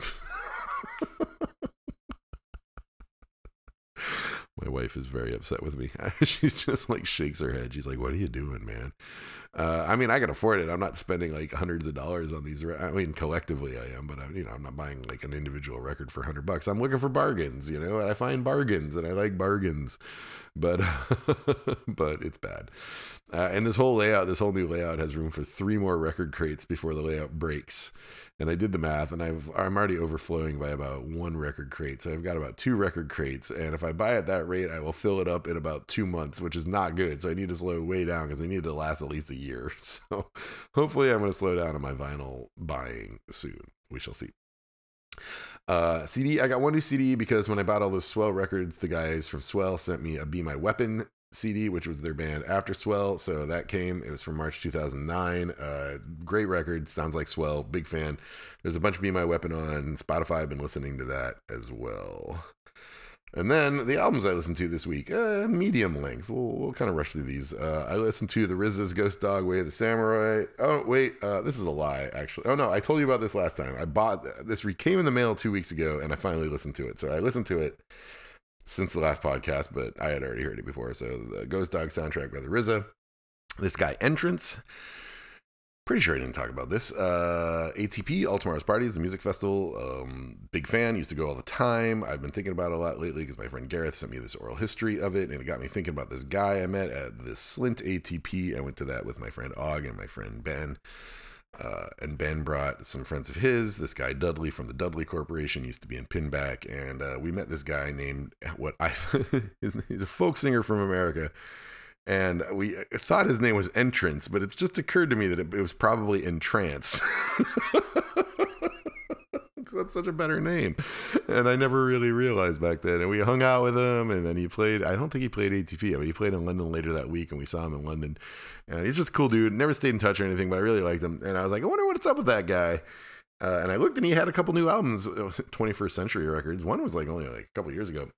My wife is very upset with me. She's just like shakes her head. She's like, what are you doing, man? Uh, I mean, I can afford it. I'm not spending like hundreds of dollars on these. Re- I mean, collectively I am, but I, you know, I'm not buying like an individual record for a hundred bucks. I'm looking for bargains, you know, and I find bargains and I like bargains, but, but it's bad. Uh, and this whole layout, this whole new layout has room for three more record crates before the layout breaks. And I did the math, and I've, I'm already overflowing by about one record crate. So I've got about two record crates. And if I buy at that rate, I will fill it up in about two months, which is not good. So I need to slow way down because I need it to last at least a year. So hopefully I'm going to slow down on my vinyl buying soon. We shall see. Uh, C D. I got one new C D because when I bought all those Swell records, the guys from Swell sent me a Be My Weapon C D, which was their band after Swell. So that came, it was from March two thousand nine. Uh, great record. Sounds like Swell. Big fan. There's a bunch of Be My Weapon on Spotify. I've been listening to that as well. And then the albums I listened to this week, uh, medium length. We'll, we'll kind of rush through these. Uh, I listened to The RZA's Ghost Dog: Way of the Samurai. Oh, wait. Uh, this is a lie, actually. Oh, no. I told you about this last time. I bought this. Came in the mail two weeks ago, and I finally listened to it. So I listened to it since the last podcast, but I had already heard it before. So the Ghost Dog soundtrack by The RZA. This guy, Entrance. Pretty sure I didn't talk about this. Uh, A T P, All Tomorrow's Party, is a music festival. Um, big fan. Used to go all the time. I've been thinking about it a lot lately because my friend Gareth sent me this oral history of it, and it got me thinking about this guy I met at the Slint A T P. I went to that with my friend Og and my friend Ben. Uh, and Ben brought some friends of his. This guy Dudley from the Dudley Corporation used to be in Pinback, and uh, we met this guy named what I he's a folk singer from America, and we thought his name was Entrance, but it's just occurred to me that it, it was probably Entrance. That's such a better name, and I never really realized back then. And we hung out with him, and then he played, I don't think he played A T P, but he played in London later that week, and we saw him in London, and he's just a cool dude. Never stayed in touch or anything, but I really liked him, and I was like, I wonder what's up with that guy. Uh, and I looked, and he had a couple new albums, twenty-first century records. One was like only like a couple years ago,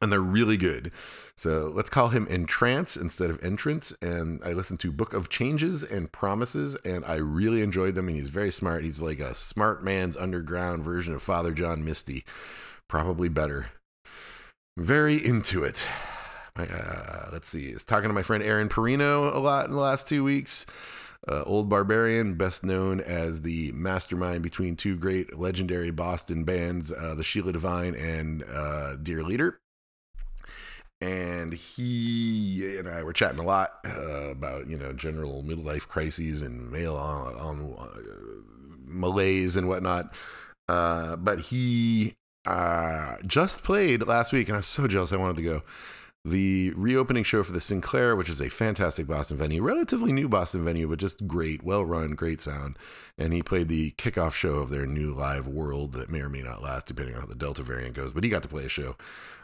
and they're really good. So let's call him Entrance instead of Entrance. And I listened to Book of Changes and Promises, and I really enjoyed them. And he's very smart. He's like a smart man's underground version of Father John Misty. Probably better. Very into it. Uh, let's see. I was talking to my friend Aaron Perino a lot in the last two weeks. Uh, Old Barbarian, best known as the mastermind between two great legendary Boston bands, uh, the Sheila Divine and uh, Dear Leader. And he and I were chatting a lot uh, about, you know, general midlife crises and male on, on uh, malaise and whatnot. Uh, but he uh, just played last week, and I was so jealous I wanted to go. The reopening show for the Sinclair, which is a fantastic Boston venue, relatively new Boston venue, but just great, well-run, great sound. And he played the kickoff show of their new live world that may or may not last, depending on how the Delta variant goes. But he got to play a show,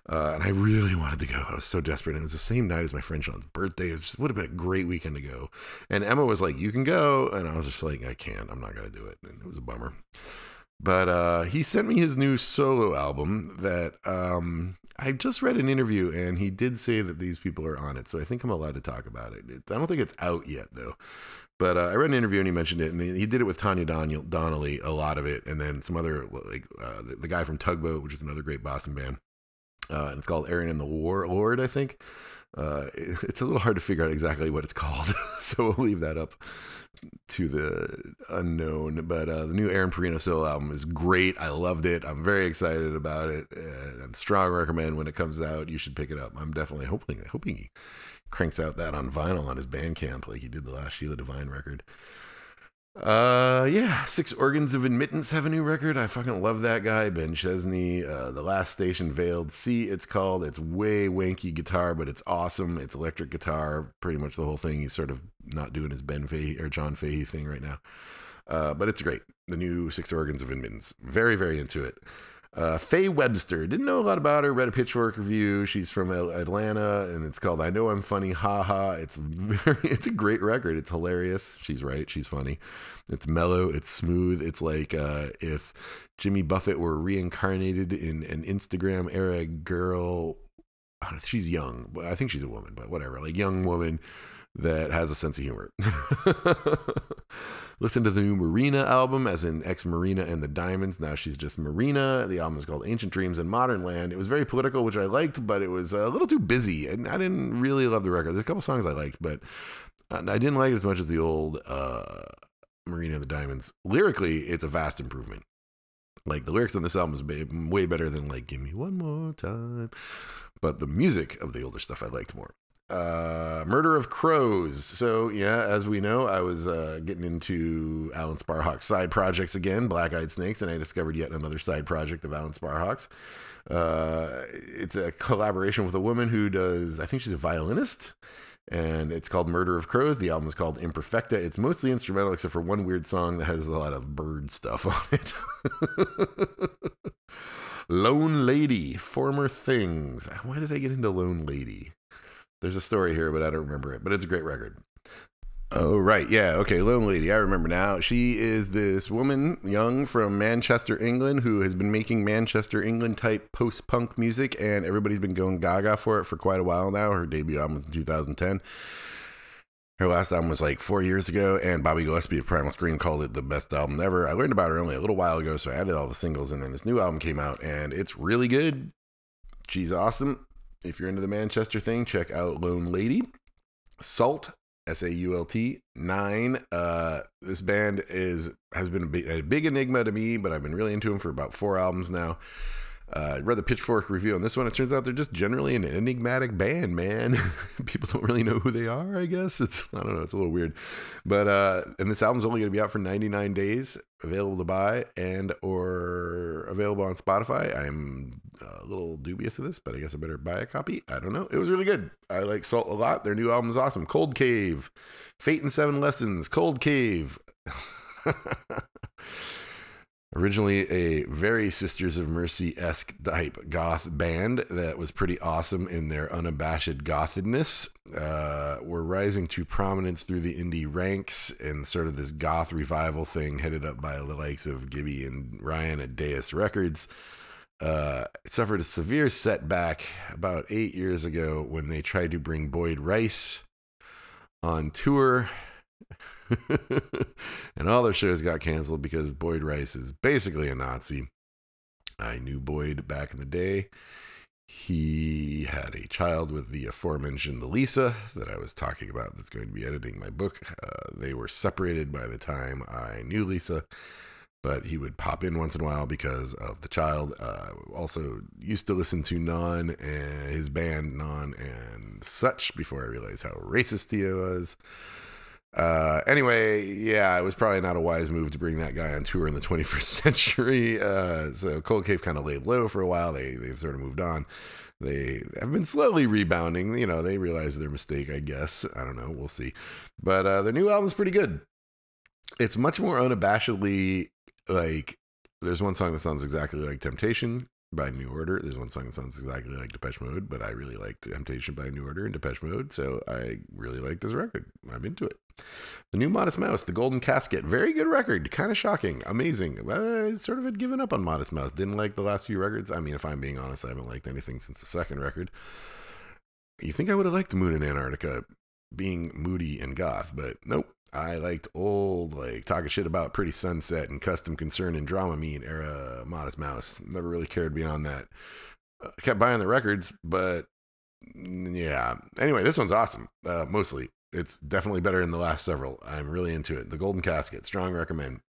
uh, and I really wanted to go. I was so desperate. And it was the same night as my friend Sean's birthday. It just would have been a great weekend to go. And Emma was like, you can go. And I was just like, I can't. I'm not going to do it. And it was a bummer. But uh, he sent me his new solo album that um, I just read an interview, and he did say that these people are on it. So I think I'm allowed to talk about it. it I don't think it's out yet, though. But uh, I read an interview, and he mentioned it. And he did it with Tanya Don- Donnelly, a lot of it. And then some other, like uh, the, the guy from Tugboat, which is another great Boston band. Uh, and it's called Aaron and the Warlord, I think. Uh, it, it's a little hard to figure out exactly what it's called. So we'll leave that up to the unknown, but uh, the new Aaron Perino solo album is great. I loved it. I'm very excited about it. Uh, and strong recommend when it comes out. You should pick it up. I'm definitely hoping, hoping he cranks out that on vinyl on his Bandcamp like he did the last Sheila Divine record. Uh, yeah, Six Organs of Admittance have a new record. I fucking love that guy, Ben Chesney. Uh, The Last Station Veiled Sea, it's called. It's way wanky guitar, but it's awesome. It's electric guitar, pretty much the whole thing. He's sort of not doing his Ben Fahey or John Fahey thing right now. Uh, but it's great. The new Six Organs of Inmins. Very, very into it. Uh, Faye Webster. Didn't know a lot about her. Read a Pitchfork review. She's from Atlanta, and it's called I Know I'm Funny, Ha Ha. It's very, it's a great record. It's hilarious. She's right. She's funny. It's mellow. It's smooth. It's like uh, if Jimmy Buffett were reincarnated in an Instagram-era girl. She's young, but I think she's a woman, but whatever. Like young woman that has a sense of humor. Listen to the new Marina album, as in ex-Marina and the Diamonds. Now she's just Marina. The album is called Ancient Dreams and Modern Land. It was very political, which I liked, but it was a little too busy, and I didn't really love the record. There's a couple songs I liked, but I didn't like it as much as the old uh, Marina and the Diamonds. Lyrically, it's a vast improvement. Like the lyrics on this album is way better than like "Give Me One More Time," but the music of the older stuff I liked more. Uh, Murder of Crows. So yeah, as we know, I was uh, getting into Alan Sparhawk's side projects again, Black Eyed Snakes, and I discovered yet another side project of Alan Sparhawk's. Uh, it's a collaboration with a woman who does, I think she's a violinist. And it's called Murder of Crows. The album is called Imperfecta. It's mostly instrumental, except for one weird song that has a lot of bird stuff on it. Lone Lady, Former Things. Why did I get into Lone Lady? There's a story here, but I don't remember it. But it's a great record. Oh, right. Yeah. Okay. Lone Lady. I remember now. She is this woman, young, from Manchester, England, who has been making Manchester, England type post-punk music, and everybody's been going gaga for it for quite a while now. Her debut album was in two thousand ten. Her last album was like four years ago, and Bobby Gillespie of Primal Scream called it the best album ever. I learned about her only a little while ago, so I added all the singles, and then this new album came out, and it's really good. She's awesome. If you're into the Manchester thing, check out Lone Lady. Salt. S A U L T nine. Uh, this band is has been a big, a big enigma to me, but I've been really into them for about four albums now. Uh, I read the Pitchfork review on this one. It turns out they're just generally an enigmatic band, man. People don't really know who they are, I guess. It's I don't know. It's a little weird. But uh, and this album's only going to be out for ninety-nine days, available to buy and or available on Spotify. I'm a little dubious of this, but I guess I better buy a copy. I don't know. It was really good. I like Salt a lot. Their new album is awesome. Cold Cave, Fate and Seven Lessons, Cold Cave. Originally a very Sisters of Mercy-esque type goth band that was pretty awesome in their unabashed gothedness, uh, were rising to prominence through the indie ranks and sort of this goth revival thing headed up by the likes of Gibby and Ryan at Deus Records. Uh, suffered a severe setback about eight years ago when they tried to bring Boyd Rice on tour. And all their shows got canceled because Boyd Rice is basically a Nazi. I knew Boyd back in the day. He had a child with the aforementioned Lisa that I was talking about that's going to be editing my book. Uh, they were separated by the time I knew Lisa, but he would pop in once in a while because of the child. Uh, also used to listen to Non and his band Non and Such before I realized how racist he was. Uh, anyway, yeah, it was probably not a wise move to bring that guy on tour in the twenty-first century. Uh, so Cold Cave kind of laid low for a while. They, they've sort of moved on. They have been slowly rebounding. You know, they realized their mistake, I guess. I don't know. We'll see. But, uh, their new album's pretty good. It's much more unabashedly like, there's one song that sounds exactly like Temptation by New Order. There's one song that sounds exactly like Depeche Mode, but I really like Temptation by New Order and Depeche Mode, so I really like this record. I'm into it. The new Modest Mouse, The Golden Casket. Very good record. Kind of shocking. Amazing. I sort of had given up on Modest Mouse. Didn't like the last few records. I mean, if I'm being honest, I haven't liked anything since the second record. You think I would have liked The Moon in Antarctica being moody and goth, but nope. I liked old, like, talking shit about Pretty Sunset and Custom Concern and Dramamine era Modest Mouse. Never really cared beyond that. Uh, kept buying the records, but yeah. Anyway, this one's awesome, uh, mostly. It's definitely better than the last several. I'm really into it. The Golden Casket, strong recommend.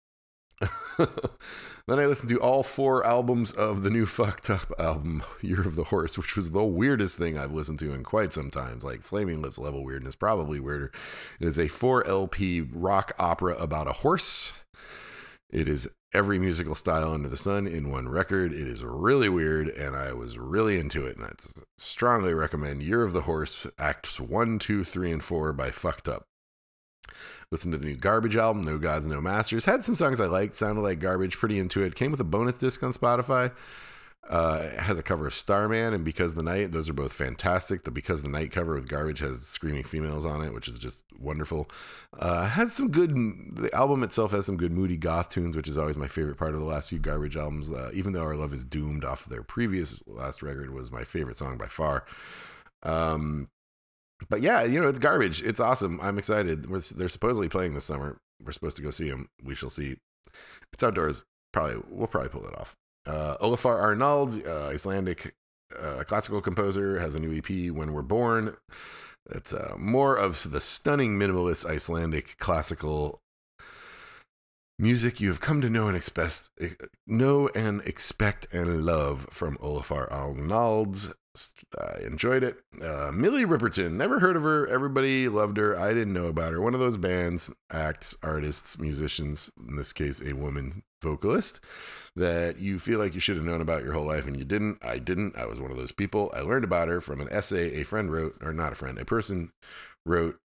Then I listened to all four albums of the new Fucked Up album, Year of the Horse, which was the weirdest thing I've listened to in quite some time. Like Flaming Lips level weirdness, probably weirder. It is a four L P rock opera about a horse. It is every musical style under the sun in one record. It is really weird, and I was really into it, and I strongly recommend Year of the Horse, Acts one, two, three, and four by Fucked Up. Listened to the new Garbage album, No Gods, No Masters. Had some songs I liked, sounded like garbage, pretty into it. Came with a bonus disc on Spotify. Uh, it has a cover of Starman and Because the Night. Those are both fantastic. The Because the Night cover with Garbage has screaming females on it, which is just wonderful. Uh, has some good, the album itself has some good moody goth tunes, which is always my favorite part of the last few Garbage albums. Uh, even Though Our Love Is Doomed off of their previous last record was my favorite song by far. Um, but yeah, you know, it's Garbage. It's awesome. I'm excited. We're, they're supposedly playing this summer. We're supposed to go see them. We shall see. It's outdoors. Probably, we'll probably pull it off. Uh, Olafur Arnalds, uh, Icelandic uh, classical composer, has a new E P, When We're Born. It's uh, more of the stunning minimalist Icelandic classical music you have come to know and expect, know and expect and love from Olafur Arnalds. I enjoyed it. Uh, Millie Riperton, never heard of her. Everybody loved her. I didn't know about her. One of those bands, acts, artists, musicians, in this case, a woman vocalist, that you feel like you should have known about your whole life and you didn't. I didn't. I was one of those people. I learned about her from an essay a friend wrote, or not a friend, a person wrote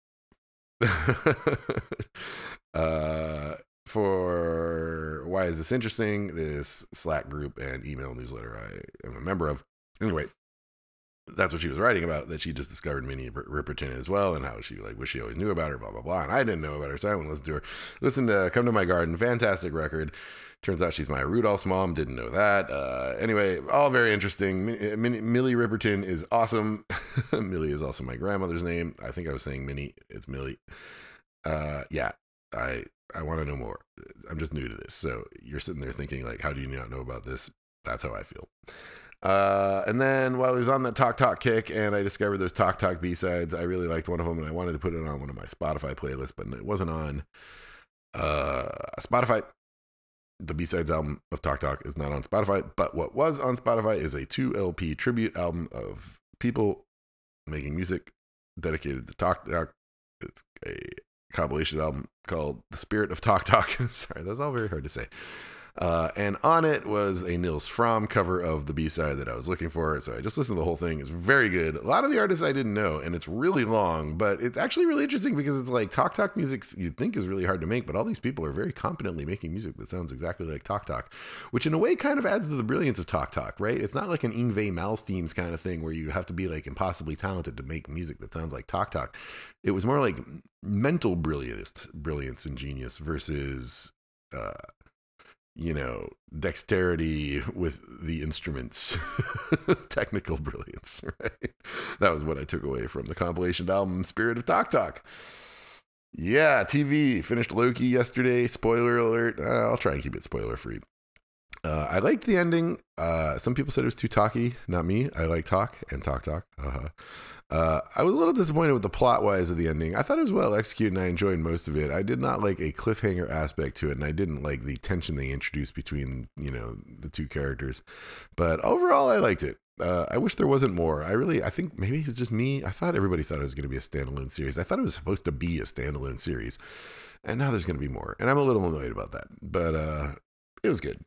uh, for Why Is This Interesting? This Slack group and email newsletter I am a member of. Anyway, that's what she was writing about, that she just discovered Minnie Riperton as well, and how she like wish she always knew about her, blah, blah, blah. And I didn't know about her, so I wouldn't listen to her. Listen to Come to My Garden, fantastic record. Turns out she's Maya Rudolph's mom, didn't know that. Uh, anyway, all very interesting. M- M- Millie Riperton is awesome. Millie is also my grandmother's name. I think I was saying Minnie, it's Millie. Uh, yeah, I I want to know more. I'm just new to this. So you're sitting there thinking, like, how do you not know about this? That's how I feel. Uh, and then while I was on the Talk Talk kick and I discovered those Talk Talk B-sides, I really liked one of them and I wanted to put it on one of my Spotify playlists, but it wasn't on uh, Spotify. The B-sides album of Talk Talk is not on Spotify, but what was on Spotify is a two L P tribute album of people making music dedicated to Talk Talk. It's a compilation album called The Spirit of Talk Talk. Sorry, that's all very hard to say. Uh, and on it was a Nils Fromm cover of the B-side that I was looking for. So I just listened to the whole thing. It's very good. A lot of the artists I didn't know, and it's really long, but it's actually really interesting because it's like Talk Talk music you'd think is really hard to make, but all these people are very competently making music that sounds exactly like Talk Talk, which in a way kind of adds to the brilliance of Talk Talk, right? It's not like an Yngwie Malmsteen's kind of thing where you have to be like impossibly talented to make music that sounds like Talk Talk. It was more like mental brilliance, brilliance and genius versus, uh, you know, dexterity with the instruments, technical brilliance, right? That was what I took away from the compilation album, Spirit of Talk Talk. Yeah, T V, finished Loki yesterday. Spoiler alert. Uh, I'll try and keep it spoiler free. Uh, I liked the ending. Uh, some people said it was too talky. Not me. I like talk and talk talk. Uh-huh. Uh, I was a little disappointed with the plot-wise of the ending. I thought it was well executed and I enjoyed most of it. I did not like a cliffhanger aspect to it, and I didn't like the tension they introduced between, you know, the two characters. But overall, I liked it. Uh, I wish there wasn't more. I really, I think maybe it was just me. I thought everybody thought it was going to be a standalone series. I thought it was supposed to be a standalone series, and now there's going to be more. And I'm a little annoyed about that, but uh, it was good.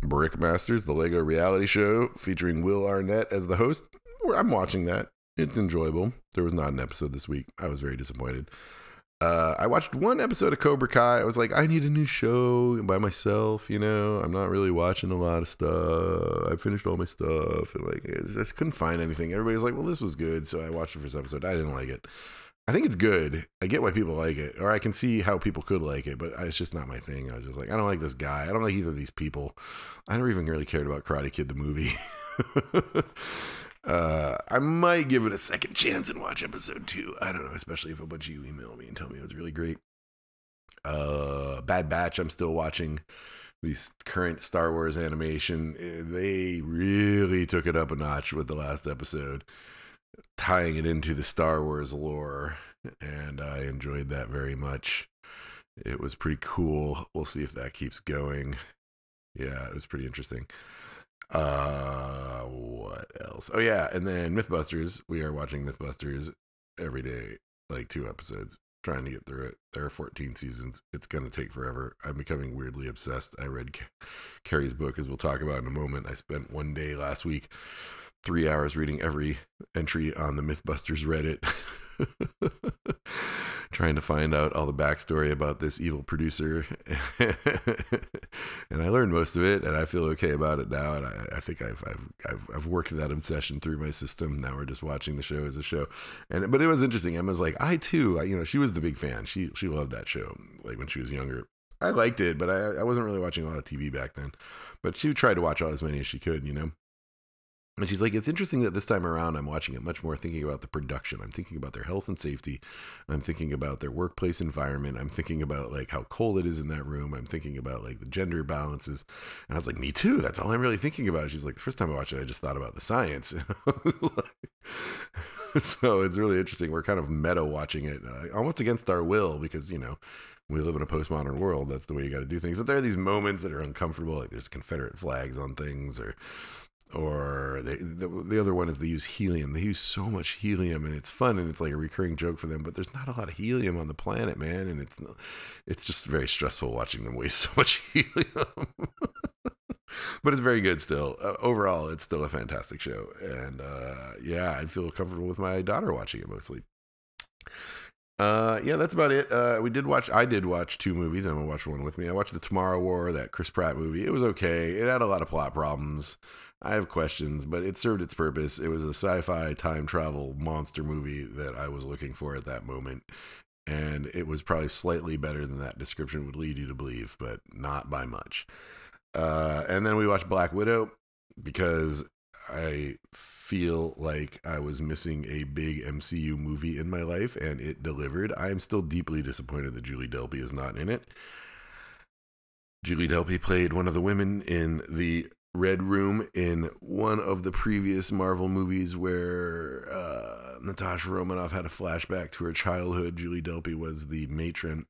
Brickmasters, the Lego reality show featuring Will Arnett as the host. I'm watching that. It's enjoyable. There was not an episode this week. I was very disappointed. Uh, I watched one episode of Cobra Kai. I was like, I need a new show by myself. You know, I'm not really watching a lot of stuff. I finished all my stuff. And like, I just couldn't find anything. Everybody's like, well, this was good. So I watched the first episode. I didn't like it. I think it's good. I get why people like it, or I can see how people could like it, but it's just not my thing. I was just like, I don't like this guy. I don't like either of these people. I never even really cared about Karate Kid, the movie. Uh, I might give it a second chance and watch episode two. I don't know, especially if a bunch of you email me and tell me it was really great. Uh, Bad Batch, I'm still watching. These current Star Wars animation, they really took it up a notch with the last episode, tying it into the Star Wars lore, and I enjoyed that very much. It was pretty cool. We'll see if that keeps going. Yeah, it was pretty interesting. Uh, what else? Oh yeah, and then Mythbusters. We are watching Mythbusters every day, like two episodes, trying to get through it. There are fourteen seasons. It's gonna take forever. I'm becoming weirdly obsessed. I read Carrie's book, as we'll talk about in a moment. I spent one day last week three hours reading every entry on the Mythbusters Reddit, trying to find out all the backstory about this evil producer. And I learned most of it, and I feel okay about it now. And I, I think I've, I've I've I've worked that obsession through my system. Now we're just watching the show as a show. And but it was interesting. Emma's like, I too, I, you know, she was the big fan. She she loved that show. Like when she was younger, I liked it, but I I wasn't really watching a lot of T V back then. But she tried to watch all as many as she could, you know. And she's like, it's interesting that this time around I'm watching it much more thinking about the production. I'm thinking about their health and safety. I'm thinking about their workplace environment. I'm thinking about like how cold it is in that room. I'm thinking about like the gender balances. And I was like, me too. That's all I'm really thinking about. She's like, the first time I watched it, I just thought about the science. So it's really interesting. We're kind of meta watching it uh, almost against our will because, you know, we live in a postmodern world. That's the way you got to do things. But there are these moments that are uncomfortable. Like there's Confederate flags on things or... Or they, the the other one is they use helium. They use so much helium, and it's fun, and it's like a recurring joke for them. But there's not a lot of helium on the planet, man, and it's it's just very stressful watching them waste so much helium. But it's very good still. Uh, overall, it's still a fantastic show, and uh, yeah, I feel comfortable with my daughter watching it mostly. Uh, yeah, that's about it. Uh, we did watch, I did watch two movies. I'm gonna watch one with me. I watched The Tomorrow War, that Chris Pratt movie. It was okay. It had a lot of plot problems. I have questions, but it served its purpose. It was a sci-fi time travel monster movie that I was looking for at that moment. And it was probably slightly better than that description would lead you to believe, but not by much. Uh, and then we watched Black Widow because I feel like I was missing a big M C U movie in my life, and it delivered. I am still deeply disappointed that Julie Delpy is not in it. Julie Delpy played one of the women in the Red Room in one of the previous Marvel movies where uh, Natasha Romanoff had a flashback to her childhood. Julie Delpy was the matron.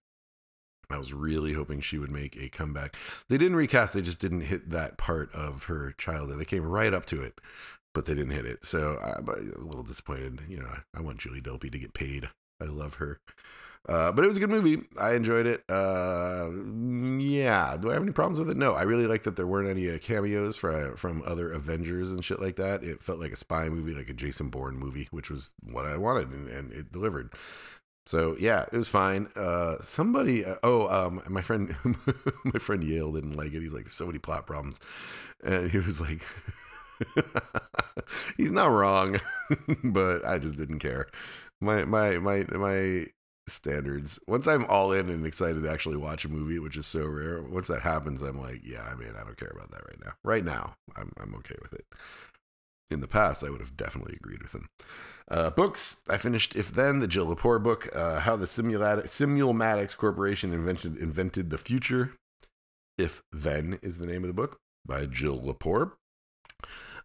I was really hoping she would make a comeback. They didn't recast. They just didn't hit that part of her childhood. They came right up to it, but they didn't hit it. So I'm a little disappointed. You know, I want Julie Delpy to get paid. I love her. Uh, but it was a good movie. I enjoyed it. Uh, yeah. Do I have any problems with it? No. I really liked that there weren't any uh, cameos from, from other Avengers and shit like that. It felt like a spy movie, like a Jason Bourne movie, which was what I wanted, and, and it delivered. So yeah, it was fine. Uh, somebody, uh, oh, um, my friend, my friend Yale didn't like it. He's like, so many plot problems. And he was like, he's not wrong, but I just didn't care. My, my, my, my standards. Once I'm all in and excited to actually watch a movie, which is so rare. Once that happens, I'm like, yeah, I mean, I don't care about that right now. Right now, I'm, I'm okay with it. In the past, I would have definitely agreed with him. Uh, books. I finished If Then, the Jill Lepore book, uh, How the Simulati- Simulmatics Corporation Invented Invented the Future. If Then is the name of the book by Jill Lepore.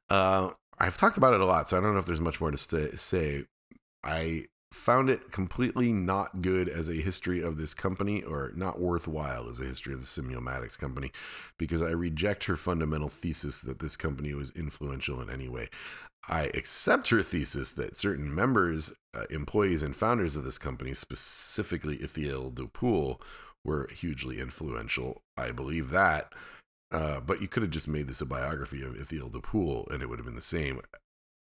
Uh, I've talked about it a lot, so I don't know if there's much more to st- say. I found it completely not good as a history of this company, or not worthwhile as a history of the Simulmatics company, because I reject her fundamental thesis that this company was influential in any way. I accept her thesis that certain members, uh, employees, and founders of this company, specifically Ithiel Dupoul, were hugely influential. I believe that, uh, but you could have just made this a biography of Ithiel Dupoul, and it would have been the same.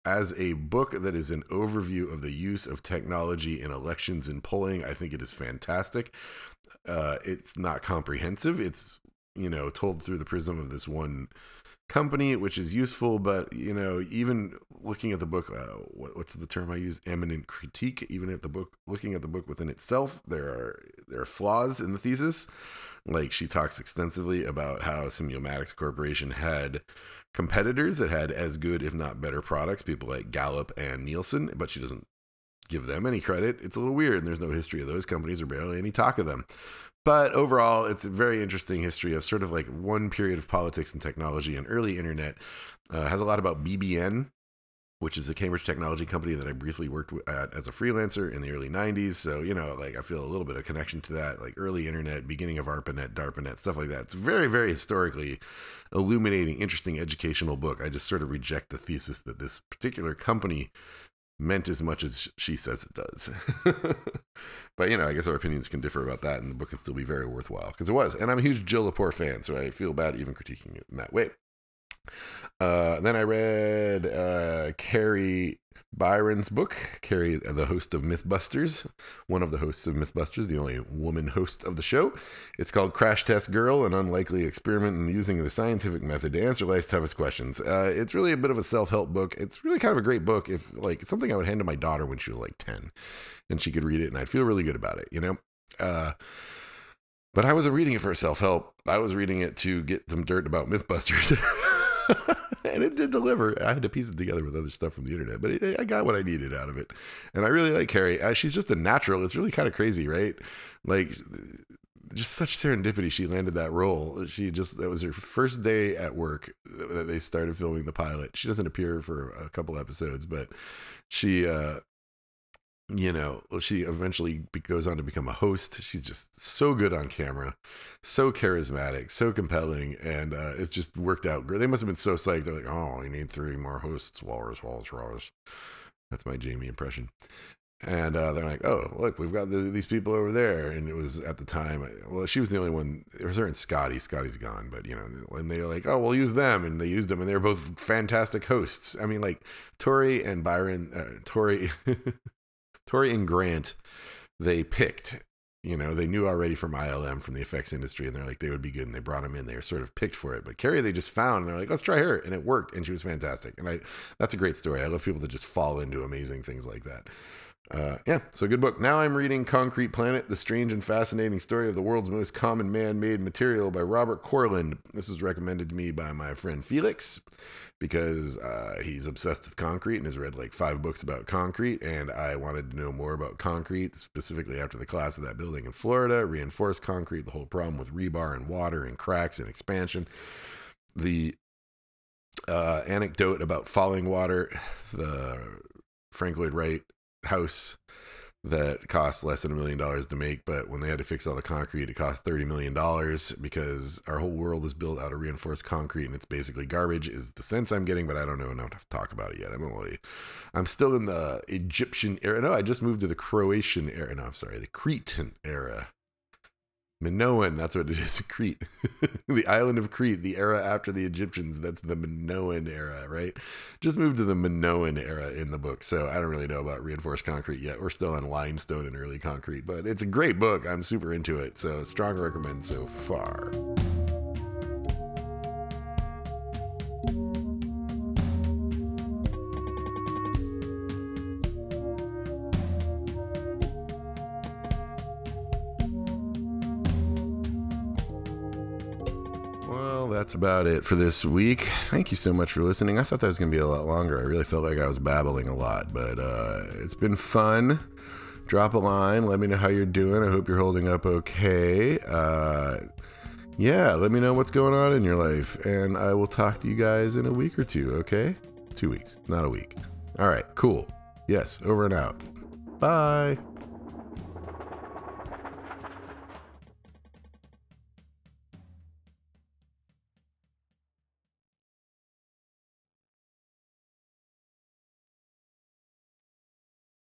As a book that is an overview of the use of technology in elections and polling, I think it is fantastic. Uh, it's not comprehensive. It's, you know, told through the prism of this one company, which is useful. But, you know, even looking at the book, uh, what, what's the term I use? Eminent critique. Even at the book, looking at the book within itself, there are there are flaws in the thesis. Like she talks extensively about how Simulmatics Corporation had competitors that had as good, if not better, products, people like Gallup and Nielsen, but she doesn't give them any credit. It's a little weird, and there's no history of those companies or barely any talk of them. But overall, it's a very interesting history of sort of like one period of politics and technology and early internet. Uh, has a lot about B B N, which is a Cambridge technology company that I briefly worked at as a freelancer in the early nineties. So, you know, like I feel a little bit of connection to that, like early internet, beginning of ARPANET, DARPANET, stuff like that. It's very, very historically illuminating, interesting, educational book. I just sort of reject the thesis that this particular company meant as much as she says it does. But, you know, I guess our opinions can differ about that, and the book can still be very worthwhile because it was. And I'm a huge Jill Lepore fan, so I feel bad even critiquing it in that way. Uh, then I read uh, Carrie Byron's book, Carrie, the host of Mythbusters, one of the hosts of Mythbusters, the only woman host of the show. It's called Crash Test Girl, an unlikely experiment in using the scientific method to answer life's toughest questions. Uh, it's really a bit of a self-help book. It's really kind of a great book. If like it's something I would hand to my daughter when she was like ten and she could read it and I'd feel really good about it, you know? Uh, but I wasn't reading it for self-help. I was reading it to get some dirt about Mythbusters. And it did deliver. I had to piece it together with other stuff from the internet, but it, I got what I needed out of it. And I really like Carrie. Uh, she's just a natural. It's really kind of crazy, right? Like, just such serendipity. She landed that role. She just, that was her first day at work that they started filming the pilot. She doesn't appear for a couple episodes, but she, uh, you know, she eventually goes on to become a host. She's just so good on camera, so charismatic, so compelling, and uh, it's just worked out great. They must have been so psyched. They're like, oh, we need three more hosts, Walrus, Walrus, Walrus. That's my Jamie impression. And uh, they're like, oh, look, we've got the, these people over there. And it was at the time, well, she was the only one. It was her and Scotty. Scotty's gone, but, you know, and they're like, oh, we'll use them. And they used them, and they're both fantastic hosts. I mean, like, Tori and Byron, uh, Tori... Tori and Grant, they picked, you know, they knew already from I L M, from the effects industry, and they're like, they would be good, and they brought them in. They were sort of picked for it. But Carrie, they just found, and they're like, let's try her, and it worked, and she was fantastic. And I, that's a great story. I love people that just fall into amazing things like that. Uh, yeah, so good book. Now I'm reading Concrete Planet, The Strange and Fascinating Story of the World's Most Common Man-Made Material by Robert Corland. This was recommended to me by my friend Felix, because uh, he's obsessed with concrete and has read like five books about concrete, and I wanted to know more about concrete, specifically after the collapse of that building in Florida, reinforced concrete, the whole problem with rebar and water and cracks and expansion. The uh, anecdote about falling water, the Frank Lloyd Wright house that cost less than a million dollars to make, but when they had to fix all the concrete, it cost thirty million dollars, because our whole world is built out of reinforced concrete and it's basically garbage, is the sense I'm getting. But I don't know enough to talk about it yet. I'm only, I'm still in the Egyptian era. No, I just moved to the Croatian era. No, I'm sorry, the Cretan era. Minoan, that's what it is. Crete, the island of Crete, the era after the Egyptians. That's the Minoan era, right? Just moved to the Minoan era in the book, so I don't really know about reinforced concrete yet. We're still on limestone and early concrete, but it's a great book. I'm super into it, so strong recommend so far. That's about it for this week. Thank you so much for listening. I thought that was going to be a lot longer. I really felt like I was babbling a lot, but uh, it's been fun. Drop a line. Let me know how you're doing. I hope you're holding up okay. Uh, yeah, let me know what's going on in your life, and I will talk to you guys in a week or two, okay? Two weeks, not a week. All right, cool. Yes, over and out. Bye.